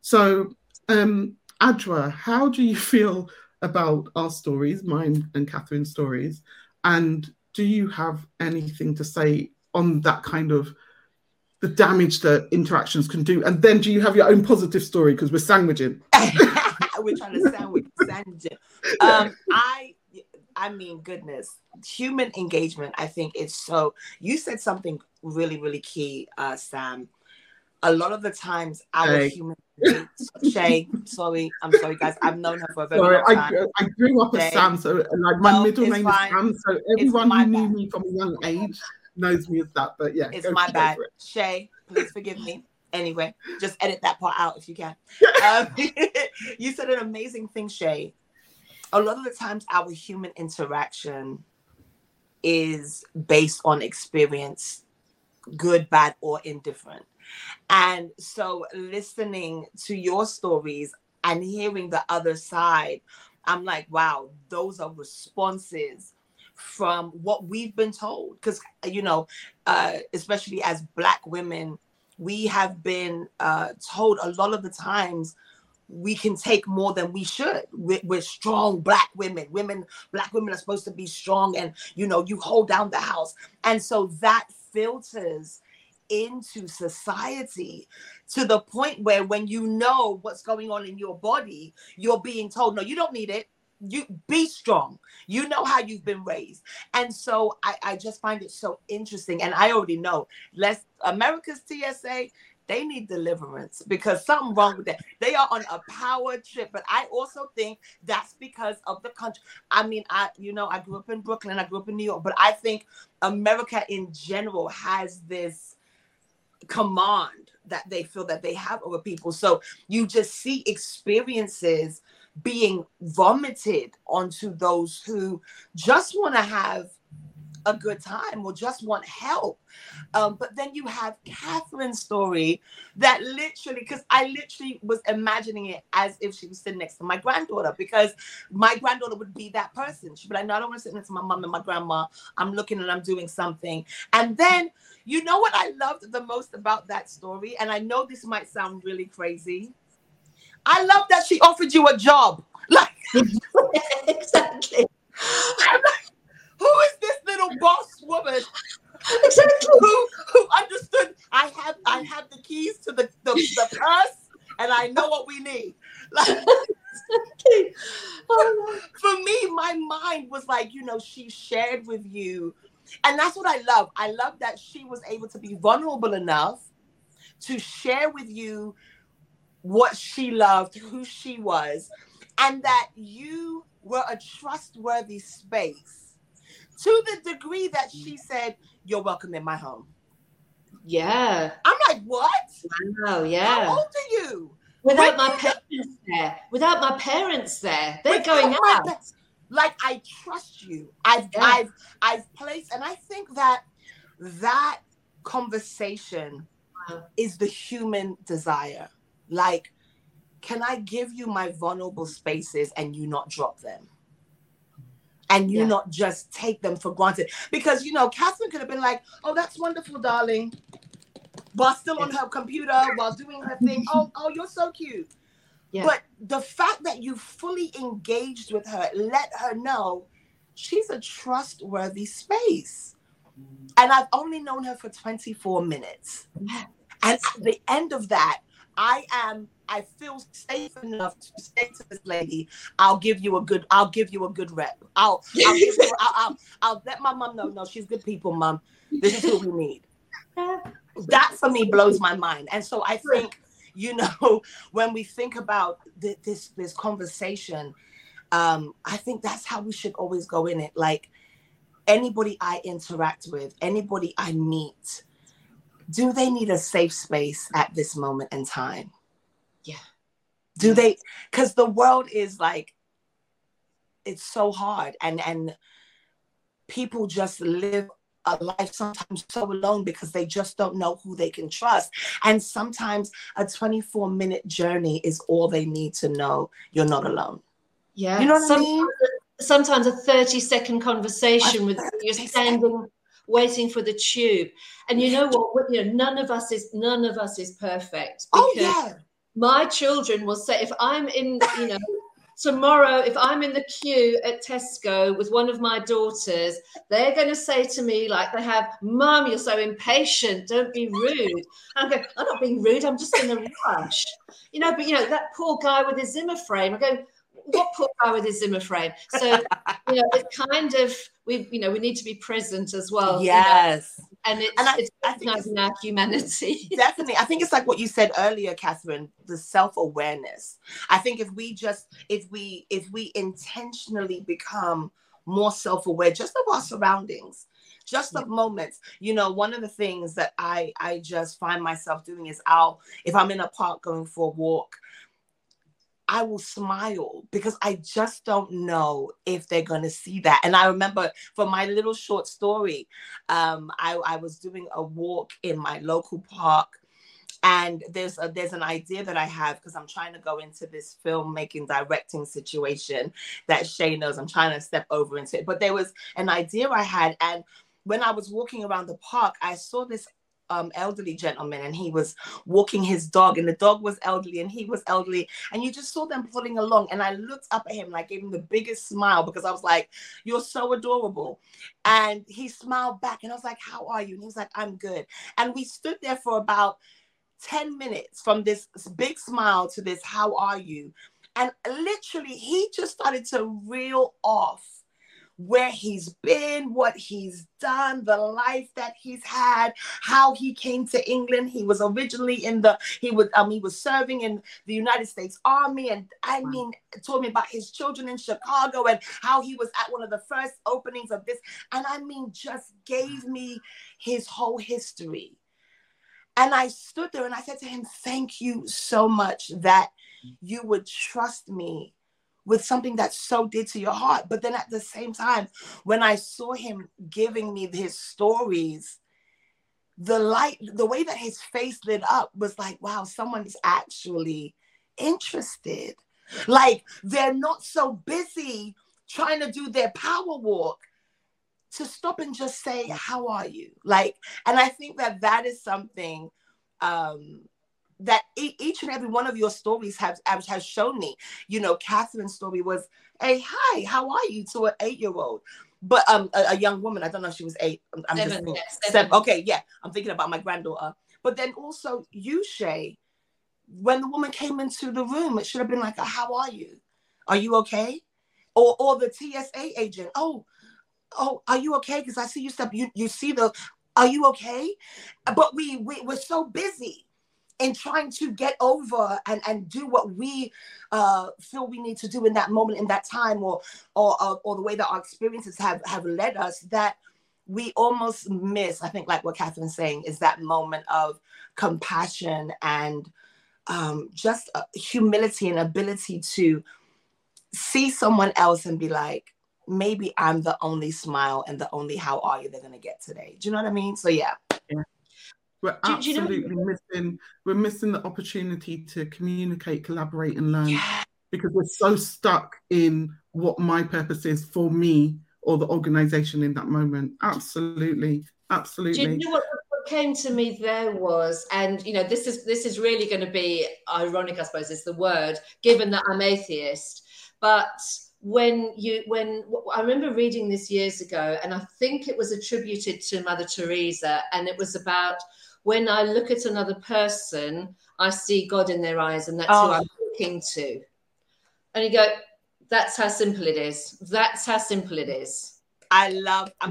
So, Adjoa, how do you feel about our stories, mine and Catherine's stories? And do you have anything to say on that kind of the damage that interactions can do? And then do you have your own positive story? Because we're sandwiching. We're trying to sandwich it. I mean, goodness, human engagement, I think it's so, you said something really, really key, Sam. A lot of the times our human Shay, sorry, I'm sorry guys, I've known her for a very long time. I grew up as Sam, so like my middle name is Sam, so everyone who knew me from a young age knows me as that, but yeah. It's my bad. Shay, please forgive me. Anyway, just edit that part out if you can. You said an amazing thing, Shay. A lot of the times our human interaction is based on experience, good, bad, or indifferent. And so listening to your stories and hearing the other side, I'm like, wow, those are responses from what we've been told. Because, you know, especially as Black women, we have been told a lot of the times we can take more than we should. We're strong Black women. Black women are supposed to be strong and, you know, you hold down the house. And so that filters into society to the point where when you know what's going on in your body, you're being told, no, you don't need it. You be strong. You know how you've been raised. And so I just find it so interesting. And I already know, America's TSA, they need deliverance because something wrong with that. They are on a power trip, but I also think that's because of the country. I mean, I grew up in Brooklyn, I grew up in New York, but I think America in general has this command that they feel that they have over people. So you just see experiences being vomited onto those who just want to have a good time or just want help. But then you have Catherine's story that literally, because I literally was imagining it as if she was sitting next to my granddaughter, because my granddaughter would be that person. She'd be like, no, I don't want to sit next to my mom and my grandma. I'm looking and I'm doing something. And then, you know what I loved the most about that story? And I know this might sound really crazy. I love that she offered you a job. Like, exactly. Who is this little boss woman? Exactly. Who understood? I have the keys to the purse, and I know what we need. Like, exactly. For me, my mind was like, you know, she shared with you, and that's what I love. I love that she was able to be vulnerable enough to share with you what she loved, who she was, and that you were a trustworthy space. To the degree that she said, you're welcome in my home. Yeah. I'm like, what? Wow, yeah. How old are you? Without my parents there. They're going out. Like, I trust you. I've placed, and I think that conversation is the human desire. Like, can I give you my vulnerable spaces and you not drop them? And you not just take them for granted. Because, you know, Catherine could have been like, oh, that's wonderful, darling. While still on her computer, while doing her thing. Oh, you're so cute. Yeah. But the fact that you fully engaged with her, let her know she's a trustworthy space. And I've only known her for 24 minutes. And at the end of that, I feel safe enough to say to this lady, I'll give you a good rep. I'll let my mom know, no, she's good people, mom. This is what we need. That for me blows my mind. And so I think, you know, when we think about this conversation, I think that's how we should always go in it. Like, anybody I interact with, anybody I meet, do they need a safe space at this moment in time? Yeah. Do they? Because the world is like, it's so hard. And people just live a life sometimes so alone because they just don't know who they can trust. And sometimes a 24-minute journey is all they need to know. You're not alone. Yeah. You know what I mean? sometimes a 30-second conversation with you, standing waiting for the tube. And you know what? You know, none of us is perfect. Oh yeah. My children will say, if I'm in, you know, tomorrow, if I'm in the queue at Tesco with one of my daughters, they're going to say to me, like they have, "Mum, you're so impatient. Don't be rude." And I'm going, "I'm not being rude. I'm just in a rush." You know, but you know that poor guy with his Zimmer frame. I'm going, what poor guy with his Zimmer frame? So you know, it's kind of we need to be present as well. Yes. You know? And it's our humanity. Definitely. I think it's like what you said earlier, Catherine, the self-awareness. I think if we intentionally become more self-aware just of our surroundings, just of moments, you know, one of the things that I just find myself doing is if I'm in a park going for a walk, I will smile because I just don't know if they're going to see that. And I remember for my little short story, I was doing a walk in my local park, and there's an idea that I have because I'm trying to go into this filmmaking, directing situation that Shay knows I'm trying to step over into it. But there was an idea I had. And when I was walking around the park, I saw this elderly gentleman, and he was walking his dog, and the dog was elderly and he was elderly, and you just saw them plodding along. And I looked up at him and I gave him the biggest smile because I was like, "You're so adorable." And he smiled back and I was like, "How are you?" And he was like, "I'm good." And we stood there for about 10 minutes from this big smile to this "How are you?" And literally he just started to reel off where he's been, what he's done, the life that he's had, how he came to England. He was originally he was serving in the United States Army, and I mean, told me about his children in Chicago and how he was at one of the first openings of this, and I mean, just gave me his whole history. And I stood there and I said to him, "Thank you so much that you would trust me with something that's so dear to your heart." But then at the same time, when I saw him giving me his stories, the way that his face lit up was like, wow, someone's actually interested. Like, they're not so busy trying to do their power walk to stop and just say, "How are you?" Like, and I think that is something, that each and every one of your stories has shown me. You know, Catherine's story was a "Hi, how are you?" to an 8-year-old, but a young woman. I don't know if she was 8. I'm seven, just yes, 7. Okay, yeah. I'm thinking about my granddaughter. But then also you, Shay, when the woman came into the room, it should have been like, "How are you? Are you okay?" Or the TSA agent, "Oh, are you okay? Because I see you step. You see the, are you okay?" But we're so busy in trying to get over and do what we feel we need to do in that moment, in that time, or the way that our experiences have led us, that we almost miss, I think, like what Catherine's saying, is that moment of compassion and just humility and ability to see someone else and be like, maybe I'm the only smile and the only "How are you" they're gonna get today. Do you know what I mean? So yeah. We're absolutely missing the opportunity to communicate, collaborate, and learn, because we're so stuck in what my purpose is for me or the organisation in that moment. Absolutely, absolutely. Do you know what came to me there was, and you know, this is really going to be ironic, I suppose, is the word, given that I'm atheist, but. When I remember reading this years ago, and I think it was attributed to Mother Teresa, and it was about, when I look at another person, I see God in their eyes, and that's who I'm looking to. And you go, that's how simple it is. That's how simple it is. I'm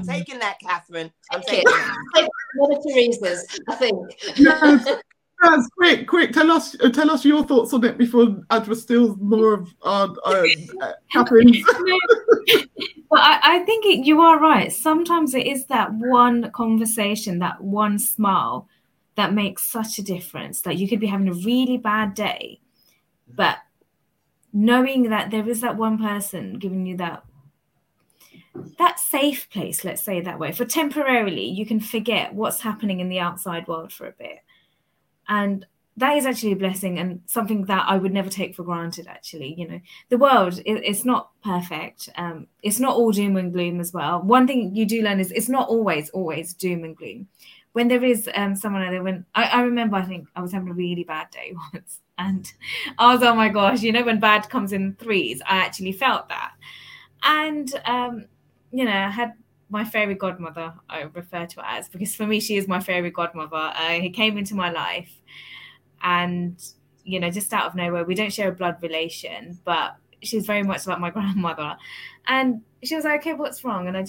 taking that, Catherine. I'm taking it. Mother Teresa's, I think. Yes. Yes, quick. Tell us your thoughts on it before Adjoa steals more of Catherine's. Well, I think you are right. Sometimes it is that one conversation, that one smile, that makes such a difference. That you could be having a really bad day, but knowing that there is that one person giving you that safe place, let's say that way, for temporarily, you can forget what's happening in the outside world for a bit. And that is actually a blessing and something that I would never take for granted, actually. You know, the world, it's not perfect. It's not all doom and gloom as well. One thing you do learn is it's not always doom and gloom. When there is someone out there, when I remember, I think I was having a really bad day once, and I was, oh my gosh, you know, when bad comes in threes, I actually felt that. And, you know, I had my fairy godmother, I refer to her as, because for me, she is my fairy godmother. He came into my life and, you know, just out of nowhere, we don't share a blood relation, but she's very much like my grandmother. And she was like, okay, what's wrong? And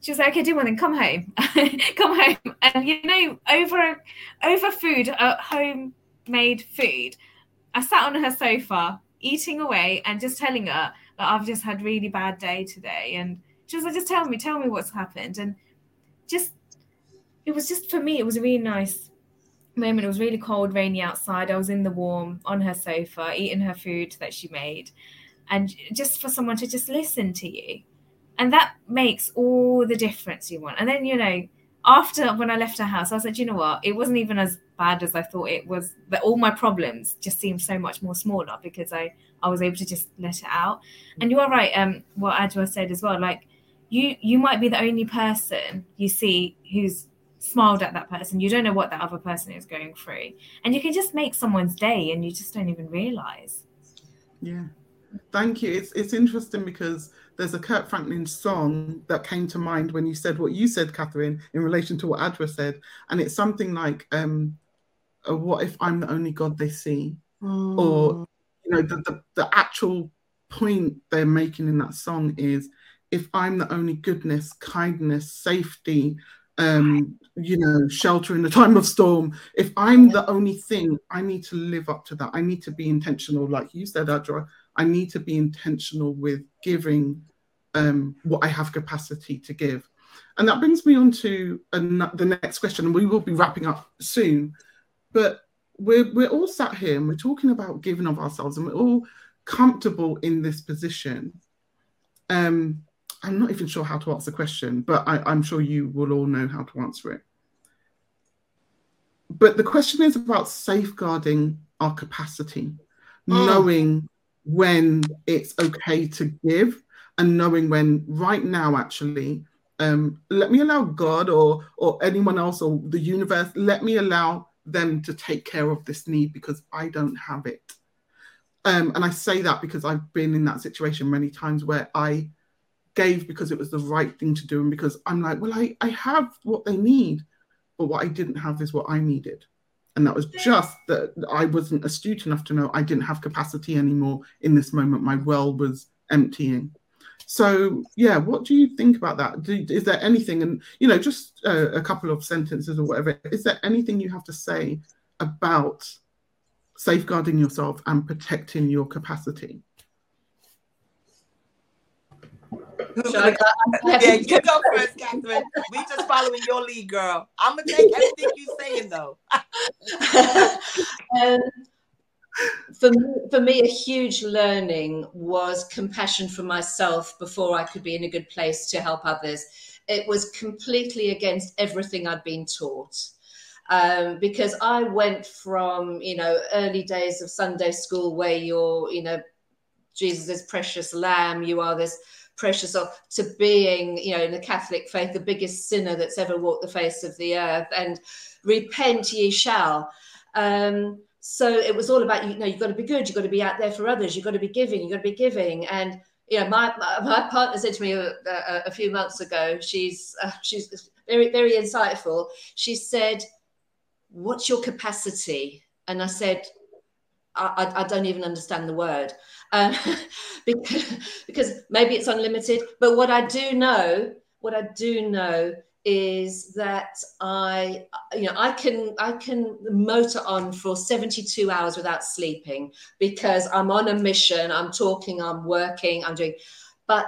she was like, okay, do one thing, come home, come home. And, you know, over food, homemade food, I sat on her sofa, eating away and just telling her that I've just had a really bad day today. And she was like, just tell me what's happened. And just, it was just, for me, it was a really nice moment. It was really cold, rainy outside. I was in the warm on her sofa, eating her food that she made. And just for someone to just listen to you. And that makes all the difference you want. And then, you know, after, when I left her house, I was like, you know what? It wasn't even as bad as I thought it was. But all my problems just seemed so much more smaller because I was able to just let it out. And you are right. What Adjoa said as well, like you might be the only person you see who's smiled at that person. You don't know what that other person is going through. And you can just make someone's day and you just don't even realise. Yeah. Thank you. It's interesting because there's a Kirk Franklin song that came to mind when you said what you said, Catherine, in relation to what Adjoa said. And it's something like, what if I'm the only God they see? Mm. Or, you know, the actual point they're making in that song is, if I'm the only goodness, kindness, safety, you know, shelter in the time of storm, if I'm the only thing, I need to live up to that. I need to be intentional, like you said, Adjoa. I need to be intentional with giving what I have capacity to give. And that brings me on to the next question, and we will be wrapping up soon. But we're all sat here and we're talking about giving of ourselves, and we're all comfortable in this position. I'm not even sure how to answer the question, but I'm sure you will all know how to answer it. But the question is about safeguarding our capacity, knowing when it's okay to give and knowing when right now, actually, let me allow God or anyone else or the universe, let me allow them to take care of this need because I don't have it. And I say that because I've been in that situation many times where I gave because it was the right thing to do and because I'm like, well, I have what they need, but what I didn't have is what I needed. And that was just that I wasn't astute enough to know I didn't have capacity anymore in this moment. My well was emptying. So, yeah, what do you think about that? Is there anything, and, you know, just a couple of sentences or whatever, is there anything you have to say about safeguarding yourself and protecting your capacity? Yeah, you go first, Catherine. We just following your lead, girl. I'm gonna take everything you're saying, though. For me, a huge learning was compassion for myself before I could be in a good place to help others. It was completely against everything I'd been taught. Because I went from, you know, early days of Sunday school where you're, you know, Jesus is precious lamb, you are this precious, to being, you know, in the Catholic faith, the biggest sinner that's ever walked the face of the earth, and repent ye shall. So it was all about, you know, you've got to be good, you've got to be out there for others, you've got to be giving. And, you know, my partner said to me a few months ago, she's very, very insightful. She said, what's your capacity? And I said, I don't even understand the word. Because maybe it's unlimited, but what I do know is that I can motor on for 72 hours without sleeping because I'm on a mission, I'm talking, I'm working, I'm doing, but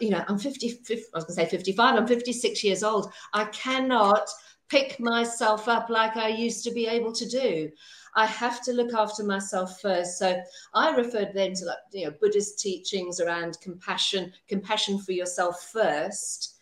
you know, I'm 55, I'm 56 years old. I cannot pick myself up like I used to be able to do. I have to look after myself first. So I referred then to, like, you know, Buddhist teachings around compassion for yourself first.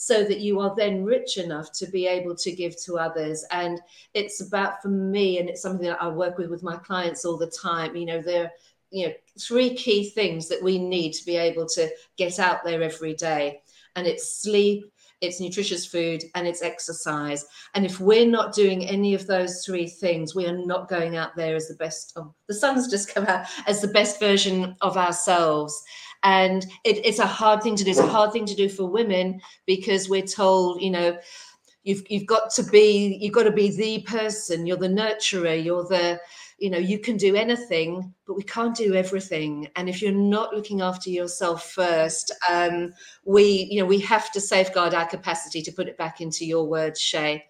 so that you are then rich enough to be able to give to others. And it's about, for me, and it's something that I work with my clients all the time, you know, there are, you know, three key things that we need to be able to get out there every day. And it's sleep, it's nutritious food, and it's exercise. And if we're not doing any of those three things, we are not going out there as the best. Oh, the sun's just come out as the best version of ourselves. And it's a hard thing to do. It's a hard thing to do for women because we're told, you know, you've got to be the person. You're the nurturer. You're the, you know, you can do anything, but we can't do everything. And if you're not looking after yourself first, we have to safeguard our capacity, to put it back into your words, Shay.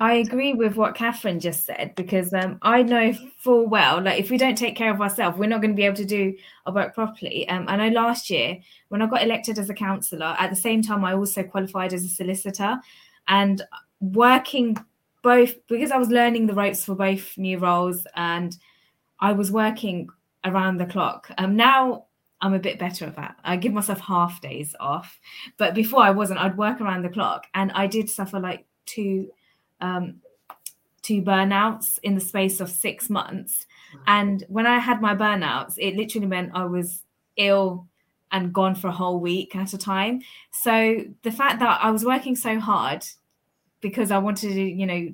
I agree with what Catherine just said, because I know full well, like, if we don't take care of ourselves, we're not going to be able to do our work properly. I know last year when I got elected as a councillor, at the same time, I also qualified as a solicitor, and working both, because I was learning the ropes for both new roles, and I was working around the clock. Now I'm a bit better at that. I give myself half days off, but before I wasn't. I'd work around the clock, and I did suffer like two burnouts in the space of 6 months. And when I had my burnouts, it literally meant I was ill and gone for a whole week at a time. So the fact that I was working so hard because I wanted to, you know,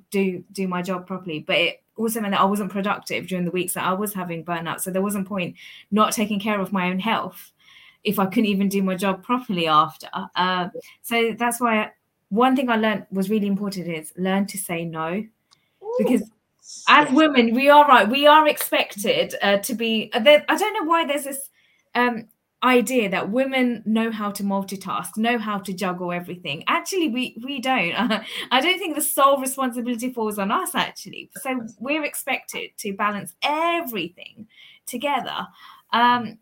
do my job properly, but it also meant that I wasn't productive during the weeks that I was having burnout. So there wasn't point not taking care of my own health if I couldn't even do my job properly after. So that's why one thing I learned was really important is learn to say no, because as women, we are expected to be, I don't know why there's this idea that women know how to multitask, know how to juggle everything. Actually, we don't. I don't think the sole responsibility falls on us, actually. So we're expected to balance everything together. So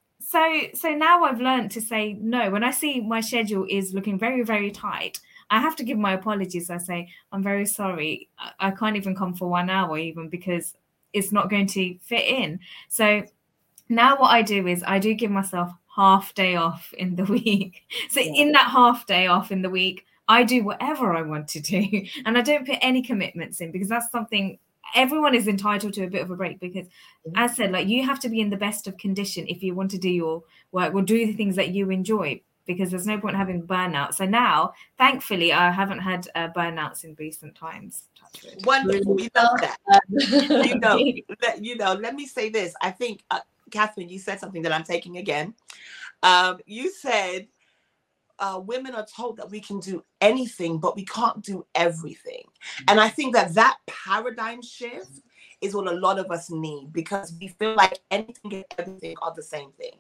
now I've learned to say no. When I see my schedule is looking very, very tight, I have to give my apologies. I say, I'm very sorry. I can't even come for 1 hour even, because it's not going to fit in. So now what I do is I do give myself half day off in the week. So in that half day off in the week, I do whatever I want to do, and I don't put any commitments in, because that's something everyone is entitled to, a bit of a break, because as said, like, you have to be in the best of condition if you want to do your work or do the things that you enjoy, because there's no point having burnout. So now, thankfully, I haven't had burnouts in recent times. Wonderful. We love that. Let me say this. I think Catherine, you said something that I'm taking again. You said women are told that we can do anything, but we can't do everything. And I think that paradigm shift is what a lot of us need, because we feel like anything and everything are the same thing.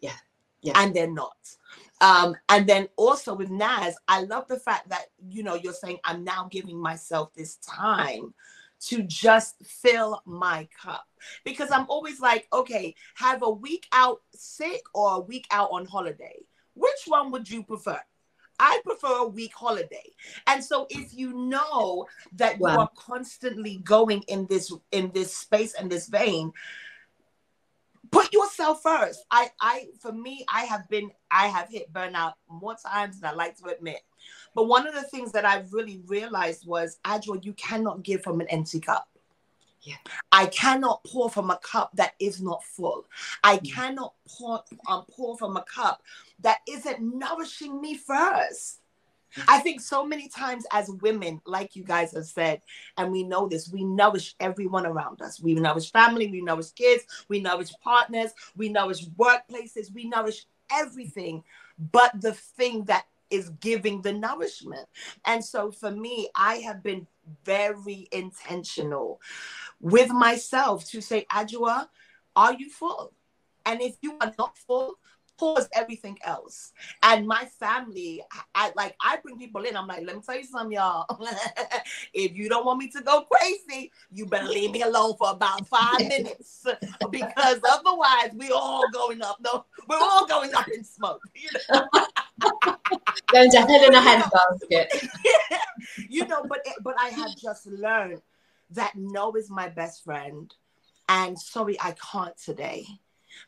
Yeah. And they're not. And then also with Naz, I love the fact that, you know, you're saying, I'm now giving myself this time to just fill my cup, because I'm always like, okay, have a week out sick or a week out on holiday. Which one would you prefer? I prefer a week holiday. And so if you know that you are constantly going in this space and this vein, put yourself first. I have hit burnout more times than I like to admit. But one of the things that I've really realized was, Adjoa, you cannot give from an empty cup. Yeah. I cannot pour from a cup that is not full. I cannot pour from a cup that isn't nourishing me first. I think so many times as women, like you guys have said, and we know this, we nourish everyone around us. We nourish family, we nourish kids, we nourish partners, we nourish workplaces, we nourish everything but the thing that is giving the nourishment. And so for me, I have been very intentional with myself to say, Adjoa, are you full? And if you are not full, pause everything else. And my family, I bring people in. I'm like, let me tell you something, y'all. If you don't want me to go crazy, you better leave me alone for about 5 minutes, because otherwise we're all going up in smoke. You know? Going to hell in a handbasket. You know, but I have just learned that no is my best friend, and sorry, I can't today.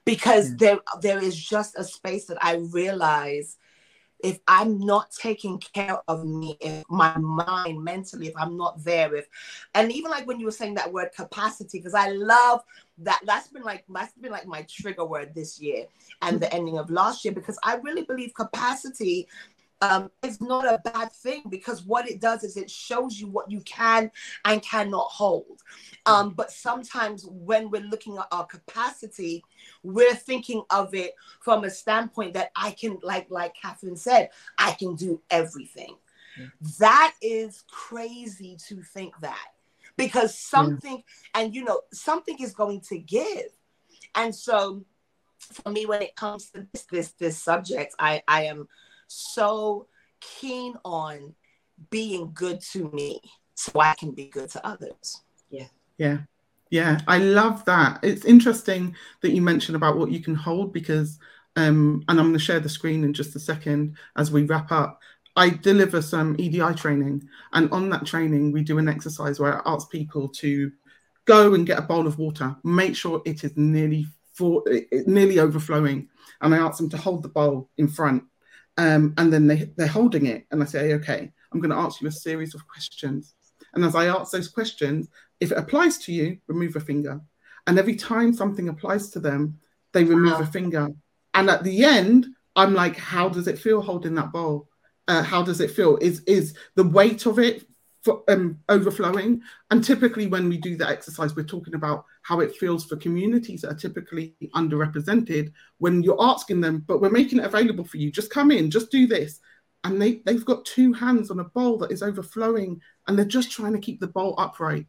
Because there is just a space that I realize if I'm not taking care of me, if my mind mentally, if I'm not there, if, and even like when you were saying that word capacity, because I love that, that's been like my trigger word this year and the ending of last year, because I really believe capacity is not a bad thing, because what it does is it shows you what you can and cannot hold. But sometimes when we're looking at our capacity, we're thinking of it from a standpoint that I can, like Catherine said, I can do everything. Yeah. That is crazy to think that, because something, and you know, something is going to give. And so for me, when it comes to this subject, I am so keen on being good to me so I can be good to others. Yeah. I love that. It's interesting that you mentioned about what you can hold, because and I'm going to share the screen in just a second as we wrap up. I deliver some EDI training, and on that training we do an exercise where I ask people to go and get a bowl of water, make sure it is nearly overflowing, and I ask them to hold the bowl in front. And then they're holding it. And I say, okay, I'm going to ask you a series of questions. And as I ask those questions, if it applies to you, remove a finger. And every time something applies to them, they remove a finger. And at the end, I'm like, how does it feel holding that bowl? How does it feel? Is the weight of it overflowing? And typically when we do that exercise, we're talking about how it feels for communities that are typically underrepresented when you're asking them, but we're making it available for you. Just come in, just do this. And they've got two hands on a bowl that is overflowing, and they're just trying to keep the bowl upright.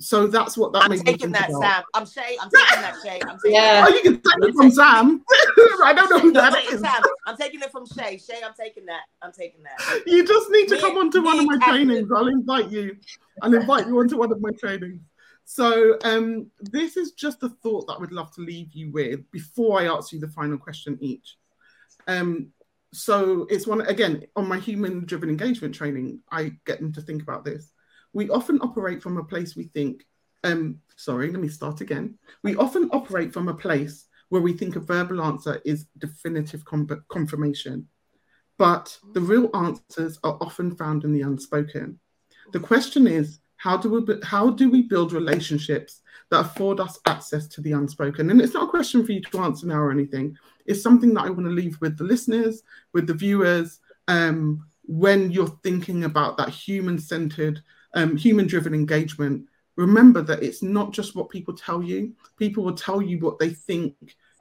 So that's what that I'm made taking me think that, about. Sam. I'm taking that, Shay. Oh, you can take it from Sam. I don't know who that is. Sam. I'm taking it from Shay. Shay, I'm taking that. You just need to come onto one of my trainings. I'll invite you onto one of my trainings. So this is just a thought that I would love to leave you with before I ask you the final question each. So it's one, again, on my human-driven engagement training, I get them to think about this. We often operate from a place We often operate from a place where we think a verbal answer is definitive confirmation, but the real answers are often found in the unspoken. The question is, how do we build relationships that afford us access to the unspoken? And it's not a question for you to answer now or anything. It's something that I want to leave with the listeners, with the viewers, when you're thinking about that human-centered, human-driven engagement. Remember that it's not just what people tell you. People will tell you what they think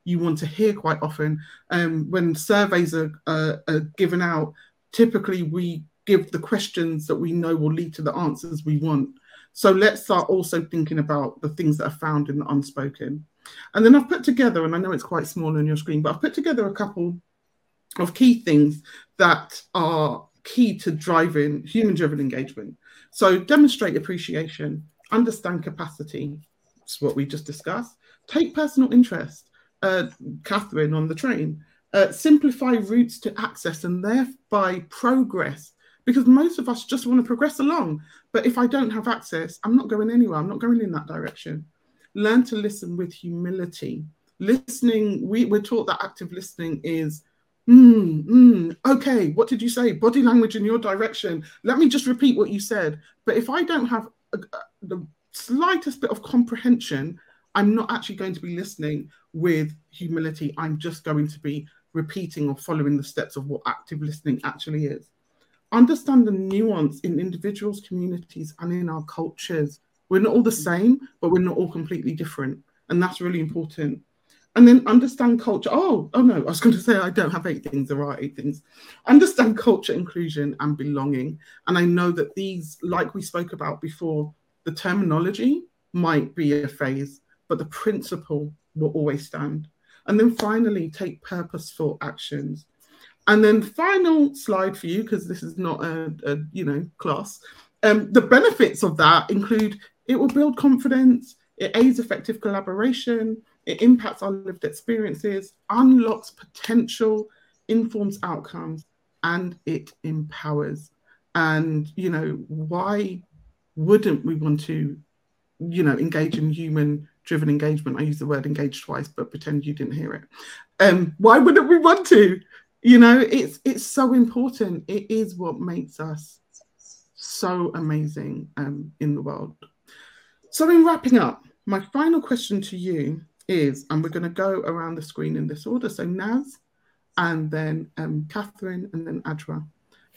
you want to hear quite often. When surveys are given out, typically we give the questions that we know will lead to the answers we want. So let's start also thinking about the things that are found in the unspoken. And then I've put together, and I know it's quite small on your screen, but I've put together a couple of key things that are key to driving human-driven engagement. So demonstrate appreciation, understand capacity, it's what we just discussed, take personal interest, Catherine on the train, simplify routes to access and thereby progress. Because most of us just want to progress along. But if I don't have access, I'm not going anywhere. I'm not going in that direction. Learn to listen with humility. Listening, we're taught that active listening is, okay, what did you say? Body language in your direction. Let me just repeat what you said. But if I don't have the slightest bit of comprehension, I'm not actually going to be listening with humility. I'm just going to be repeating or following the steps of what active listening actually is. Understand the nuance in individuals, communities, and in our cultures. We're not all the same, but we're not all completely different. And that's really important. And then understand culture. There are 8 things. Understand culture, inclusion, and belonging. And I know that these, like we spoke about before, the terminology might be a phase, but the principle will always stand. And then finally, take purposeful actions. And then final slide for you, because this is not a class. The benefits of that include it will build confidence, it aids effective collaboration, it impacts our lived experiences, unlocks potential, informs outcomes, and it empowers. And, you know, why wouldn't we want to, you know, engage in human-driven engagement? I use the word engage twice, but pretend you didn't hear it. Why wouldn't we want to? You know, it's so important. It is what makes us so amazing in the world. So in wrapping up, my final question to you is, and we're going to go around the screen in this order, so Naz, and then Catherine, and then Adjoa.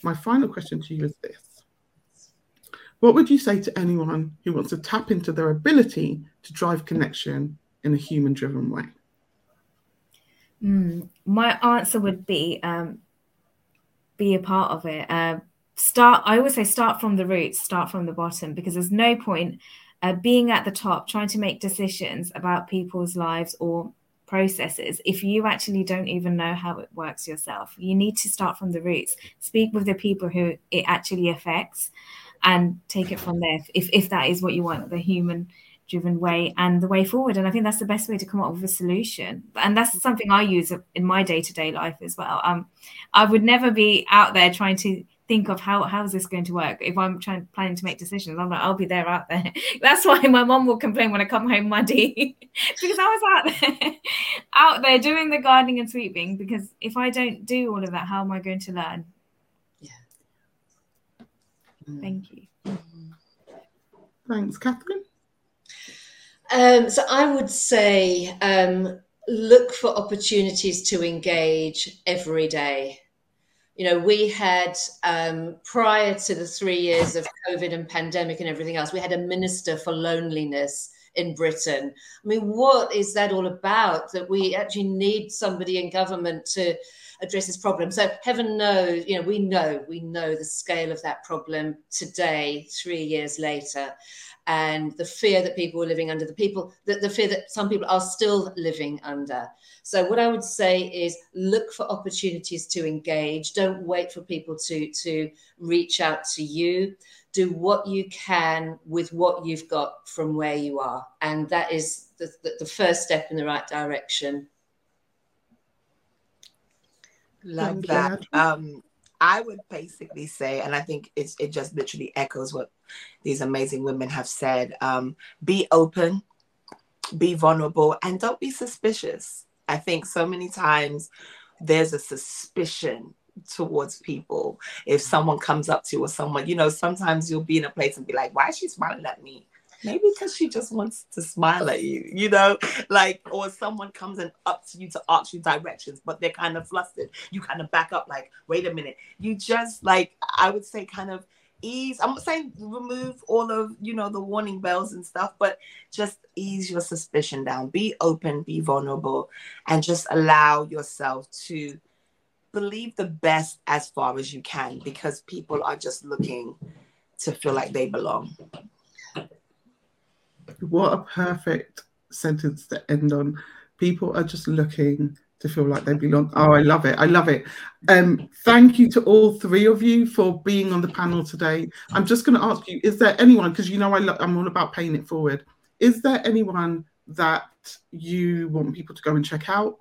My final question to you is this. What would you say to anyone who wants to tap into their ability to drive connection in a human-driven way? My answer would be a part of it. I always say start from the roots, start from the bottom, because there's no point being at the top trying to make decisions about people's lives or processes if you actually don't even know how it works yourself. You need to start from the roots, speak with the people who it actually affects, and take it from there if that is what you want, the human driven way and the way forward. And I think that's the best way to come up with a solution. And that's something I use in my day-to-day life as well. I would never be out there trying to think of how is this going to work. If I'm planning to make decisions, I'm like, I'll be there out there. That's why my mum will complain when I come home muddy because I was out there doing the gardening and sweeping, because if I don't do all of that, how am I going to learn? Yeah. Thank you. Thanks, Catherine. So I would say look for opportunities to engage every day. You know, we had, prior to the 3 years of COVID and pandemic and everything else, we had a minister for loneliness in Britain. I mean, what is that all about? That we actually need somebody in government to address this problem. So heaven knows, you know, we know the scale of that problem today, 3 years later. And the fear that people are living under, the fear that some people are still living under. So what I would say is look for opportunities to engage. Don't wait for people to reach out to you. Do what you can with what you've got from where you are. And that is the first step in the right direction. Love that. I would basically say, and I think it just literally echoes what these amazing women have said, be open, be vulnerable, and don't be suspicious. I think so many times there's a suspicion towards people. If someone comes up to you or someone, you know, sometimes you'll be in a place and be like, why is she smiling at me? Maybe because she just wants to smile at you, you know, like, or someone comes and up to you to ask you directions, but they're kind of flustered. You kind of back up like, wait a minute. You just like, I would say kind of ease. I'm not saying remove all of, you know, the warning bells and stuff, but just ease your suspicion down. Be open, be vulnerable, and just allow yourself to believe the best as far as you can, because people are just looking to feel like they belong. What a perfect sentence to end on. People are just looking to feel like they belong. Oh, I love it. I love it. Thank you to all three of you for being on the panel today. I'm just going to ask you, is there anyone, because you know I'm all about paying it forward, is there anyone that you want people to go and check out?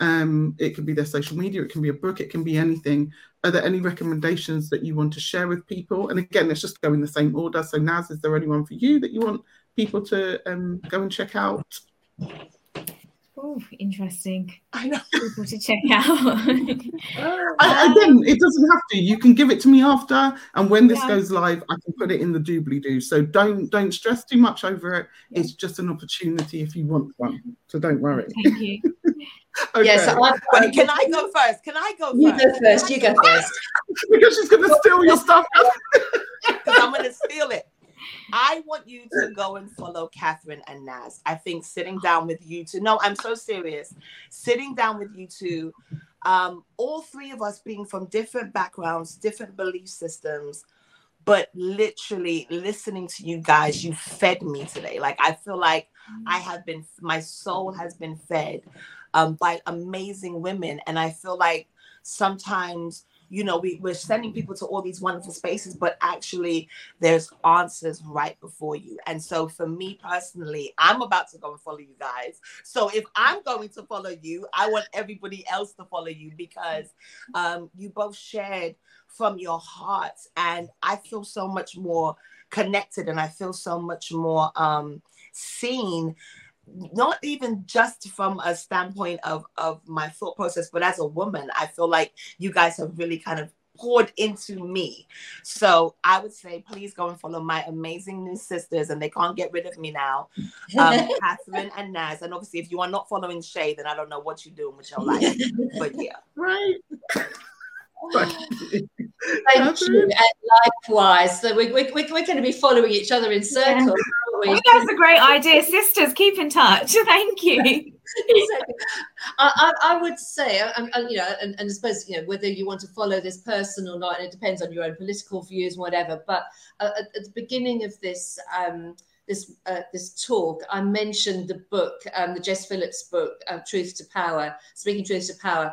It could be their social media, it can be a book, it can be anything. Are there any recommendations that you want to share with people? And again, let's just go in the same order. So Naz, is there anyone for you that you want people to go and check out? Oh, interesting. I know. People to check out. Again, it doesn't have to. You can give it to me after, and when this goes live, I can put it in the doobly-doo. So don't stress too much over it. Yeah. It's just an opportunity if you want one. So don't worry. Thank you. Okay. Yeah, so can I go first? You go first. Because she's going to steal your stuff. Because I'm going to steal it. I want you to go and follow Catherine and Naz. I think sitting down with you two, no, I'm so serious. Sitting down with you two, all three of us being from different backgrounds, different belief systems, but literally listening to you guys, you fed me today. Like, I feel like my soul has been fed by amazing women. And I feel like sometimes, you know, we're sending people to all these wonderful spaces, but actually there's answers right before you. And so for me personally, I'm about to go and follow you guys. So if I'm going to follow you, I want everybody else to follow you, because you both shared from your hearts. And I feel so much more connected, and I feel so much more seen not even just from a standpoint of my thought process, but as a woman, I feel like you guys have really kind of poured into me. So I would say, please go and follow my amazing new sisters, and they can't get rid of me now. Catherine and Naz. And obviously, if you are not following Shay, then I don't know what you're doing with your life. But yeah. Right. Thank you. Likewise. So we're going to be following each other in circles, aren't we? Well, that's a great idea. Sisters, keep in touch. Thank you. Exactly. I would say, and I suppose, whether you want to follow this person or not, and it depends on your own political views and whatever, but at the beginning of this this talk, I mentioned the book, the Jess Phillips book, Truth to Power, Speaking Truth to Power.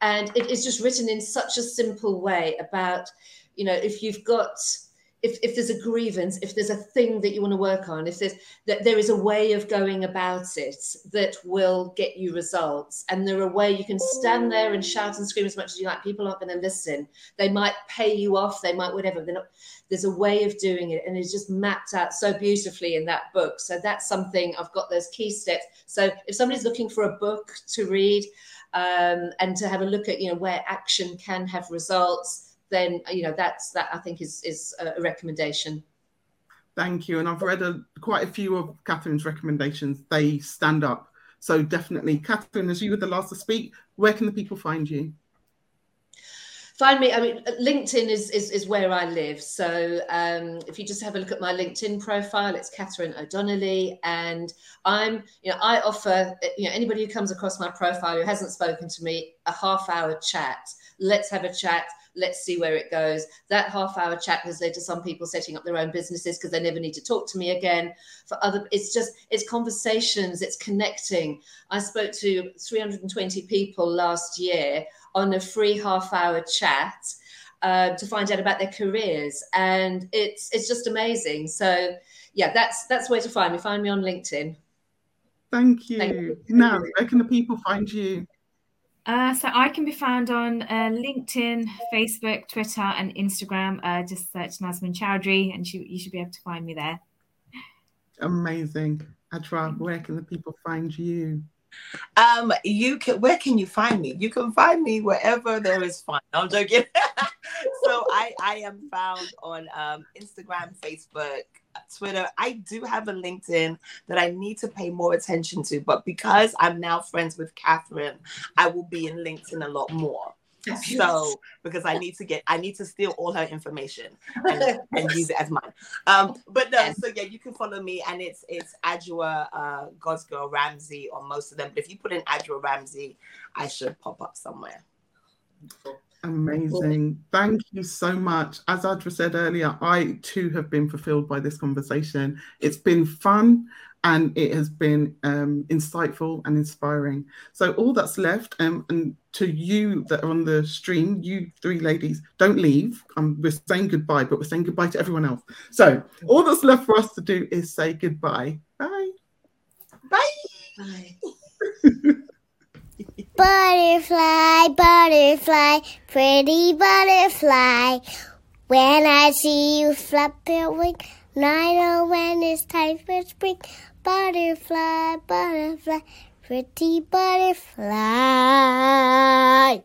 And it is just written in such a simple way about, if you've got, if there's a grievance, if there's a thing that you want to work on, there is a way of going about it that will get you results. And there are a way you can stand there and shout and scream as much as you like. People aren't going to listen. They might pay you off. They might whatever. There's a way of doing it. And it's just mapped out so beautifully in that book. So that's something, I've got those key steps. So if somebody's looking for a book to read, and to have a look at, where action can have results, then, that I think is a recommendation. Thank you. And I've read quite a few of Catherine's recommendations. They stand up. So definitely, Catherine, as you were the last to speak, where can the people find you? Find me. I mean, LinkedIn is where I live. So if you just have a look at my LinkedIn profile, it's Catherine O'Donnelly, and I offer anybody who comes across my profile who hasn't spoken to me a half-hour chat. Let's have a chat. Let's see where it goes. That half-hour chat has led to some people setting up their own businesses because they never need to talk to me again. For other, it's conversations. It's connecting. I spoke to 320 people last year on a free half-hour chat to find out about their careers, and it's just amazing. So, yeah, that's where to find me. Find me on LinkedIn. Thank you. Now, where can the people find you? So I can be found on LinkedIn, Facebook, Twitter and Instagram. Just search Nazmin Chowdhury and you should be able to find me there. Amazing. Adjoa, where can the people find you? Where can you find me? You can find me wherever there is fun. I'm joking. So I am found on Instagram, Facebook, Twitter. I do have a LinkedIn that I need to pay more attention to, but because I'm now friends with Catherine, I will be in LinkedIn a lot more. So because I need to steal all her information and use it as mine. But no, so yeah, you can follow me, and it's Adjoa God's Girl Ramsey on most of them. But if you put in Adjoa Ramsey, I should pop up somewhere. Amazing. Thank you so much. As Adjoa said earlier, I too have been fulfilled by this conversation. It's been fun and it has been insightful and inspiring. So all that's left, and to you that are on the stream, you three ladies, don't leave. We're saying goodbye, but we're saying goodbye to everyone else. So all that's left for us to do is say goodbye. Bye. Bye. Bye. Butterfly, butterfly, pretty butterfly. When I see you flap your wing, I know when it's time for spring. Butterfly, butterfly, pretty butterfly.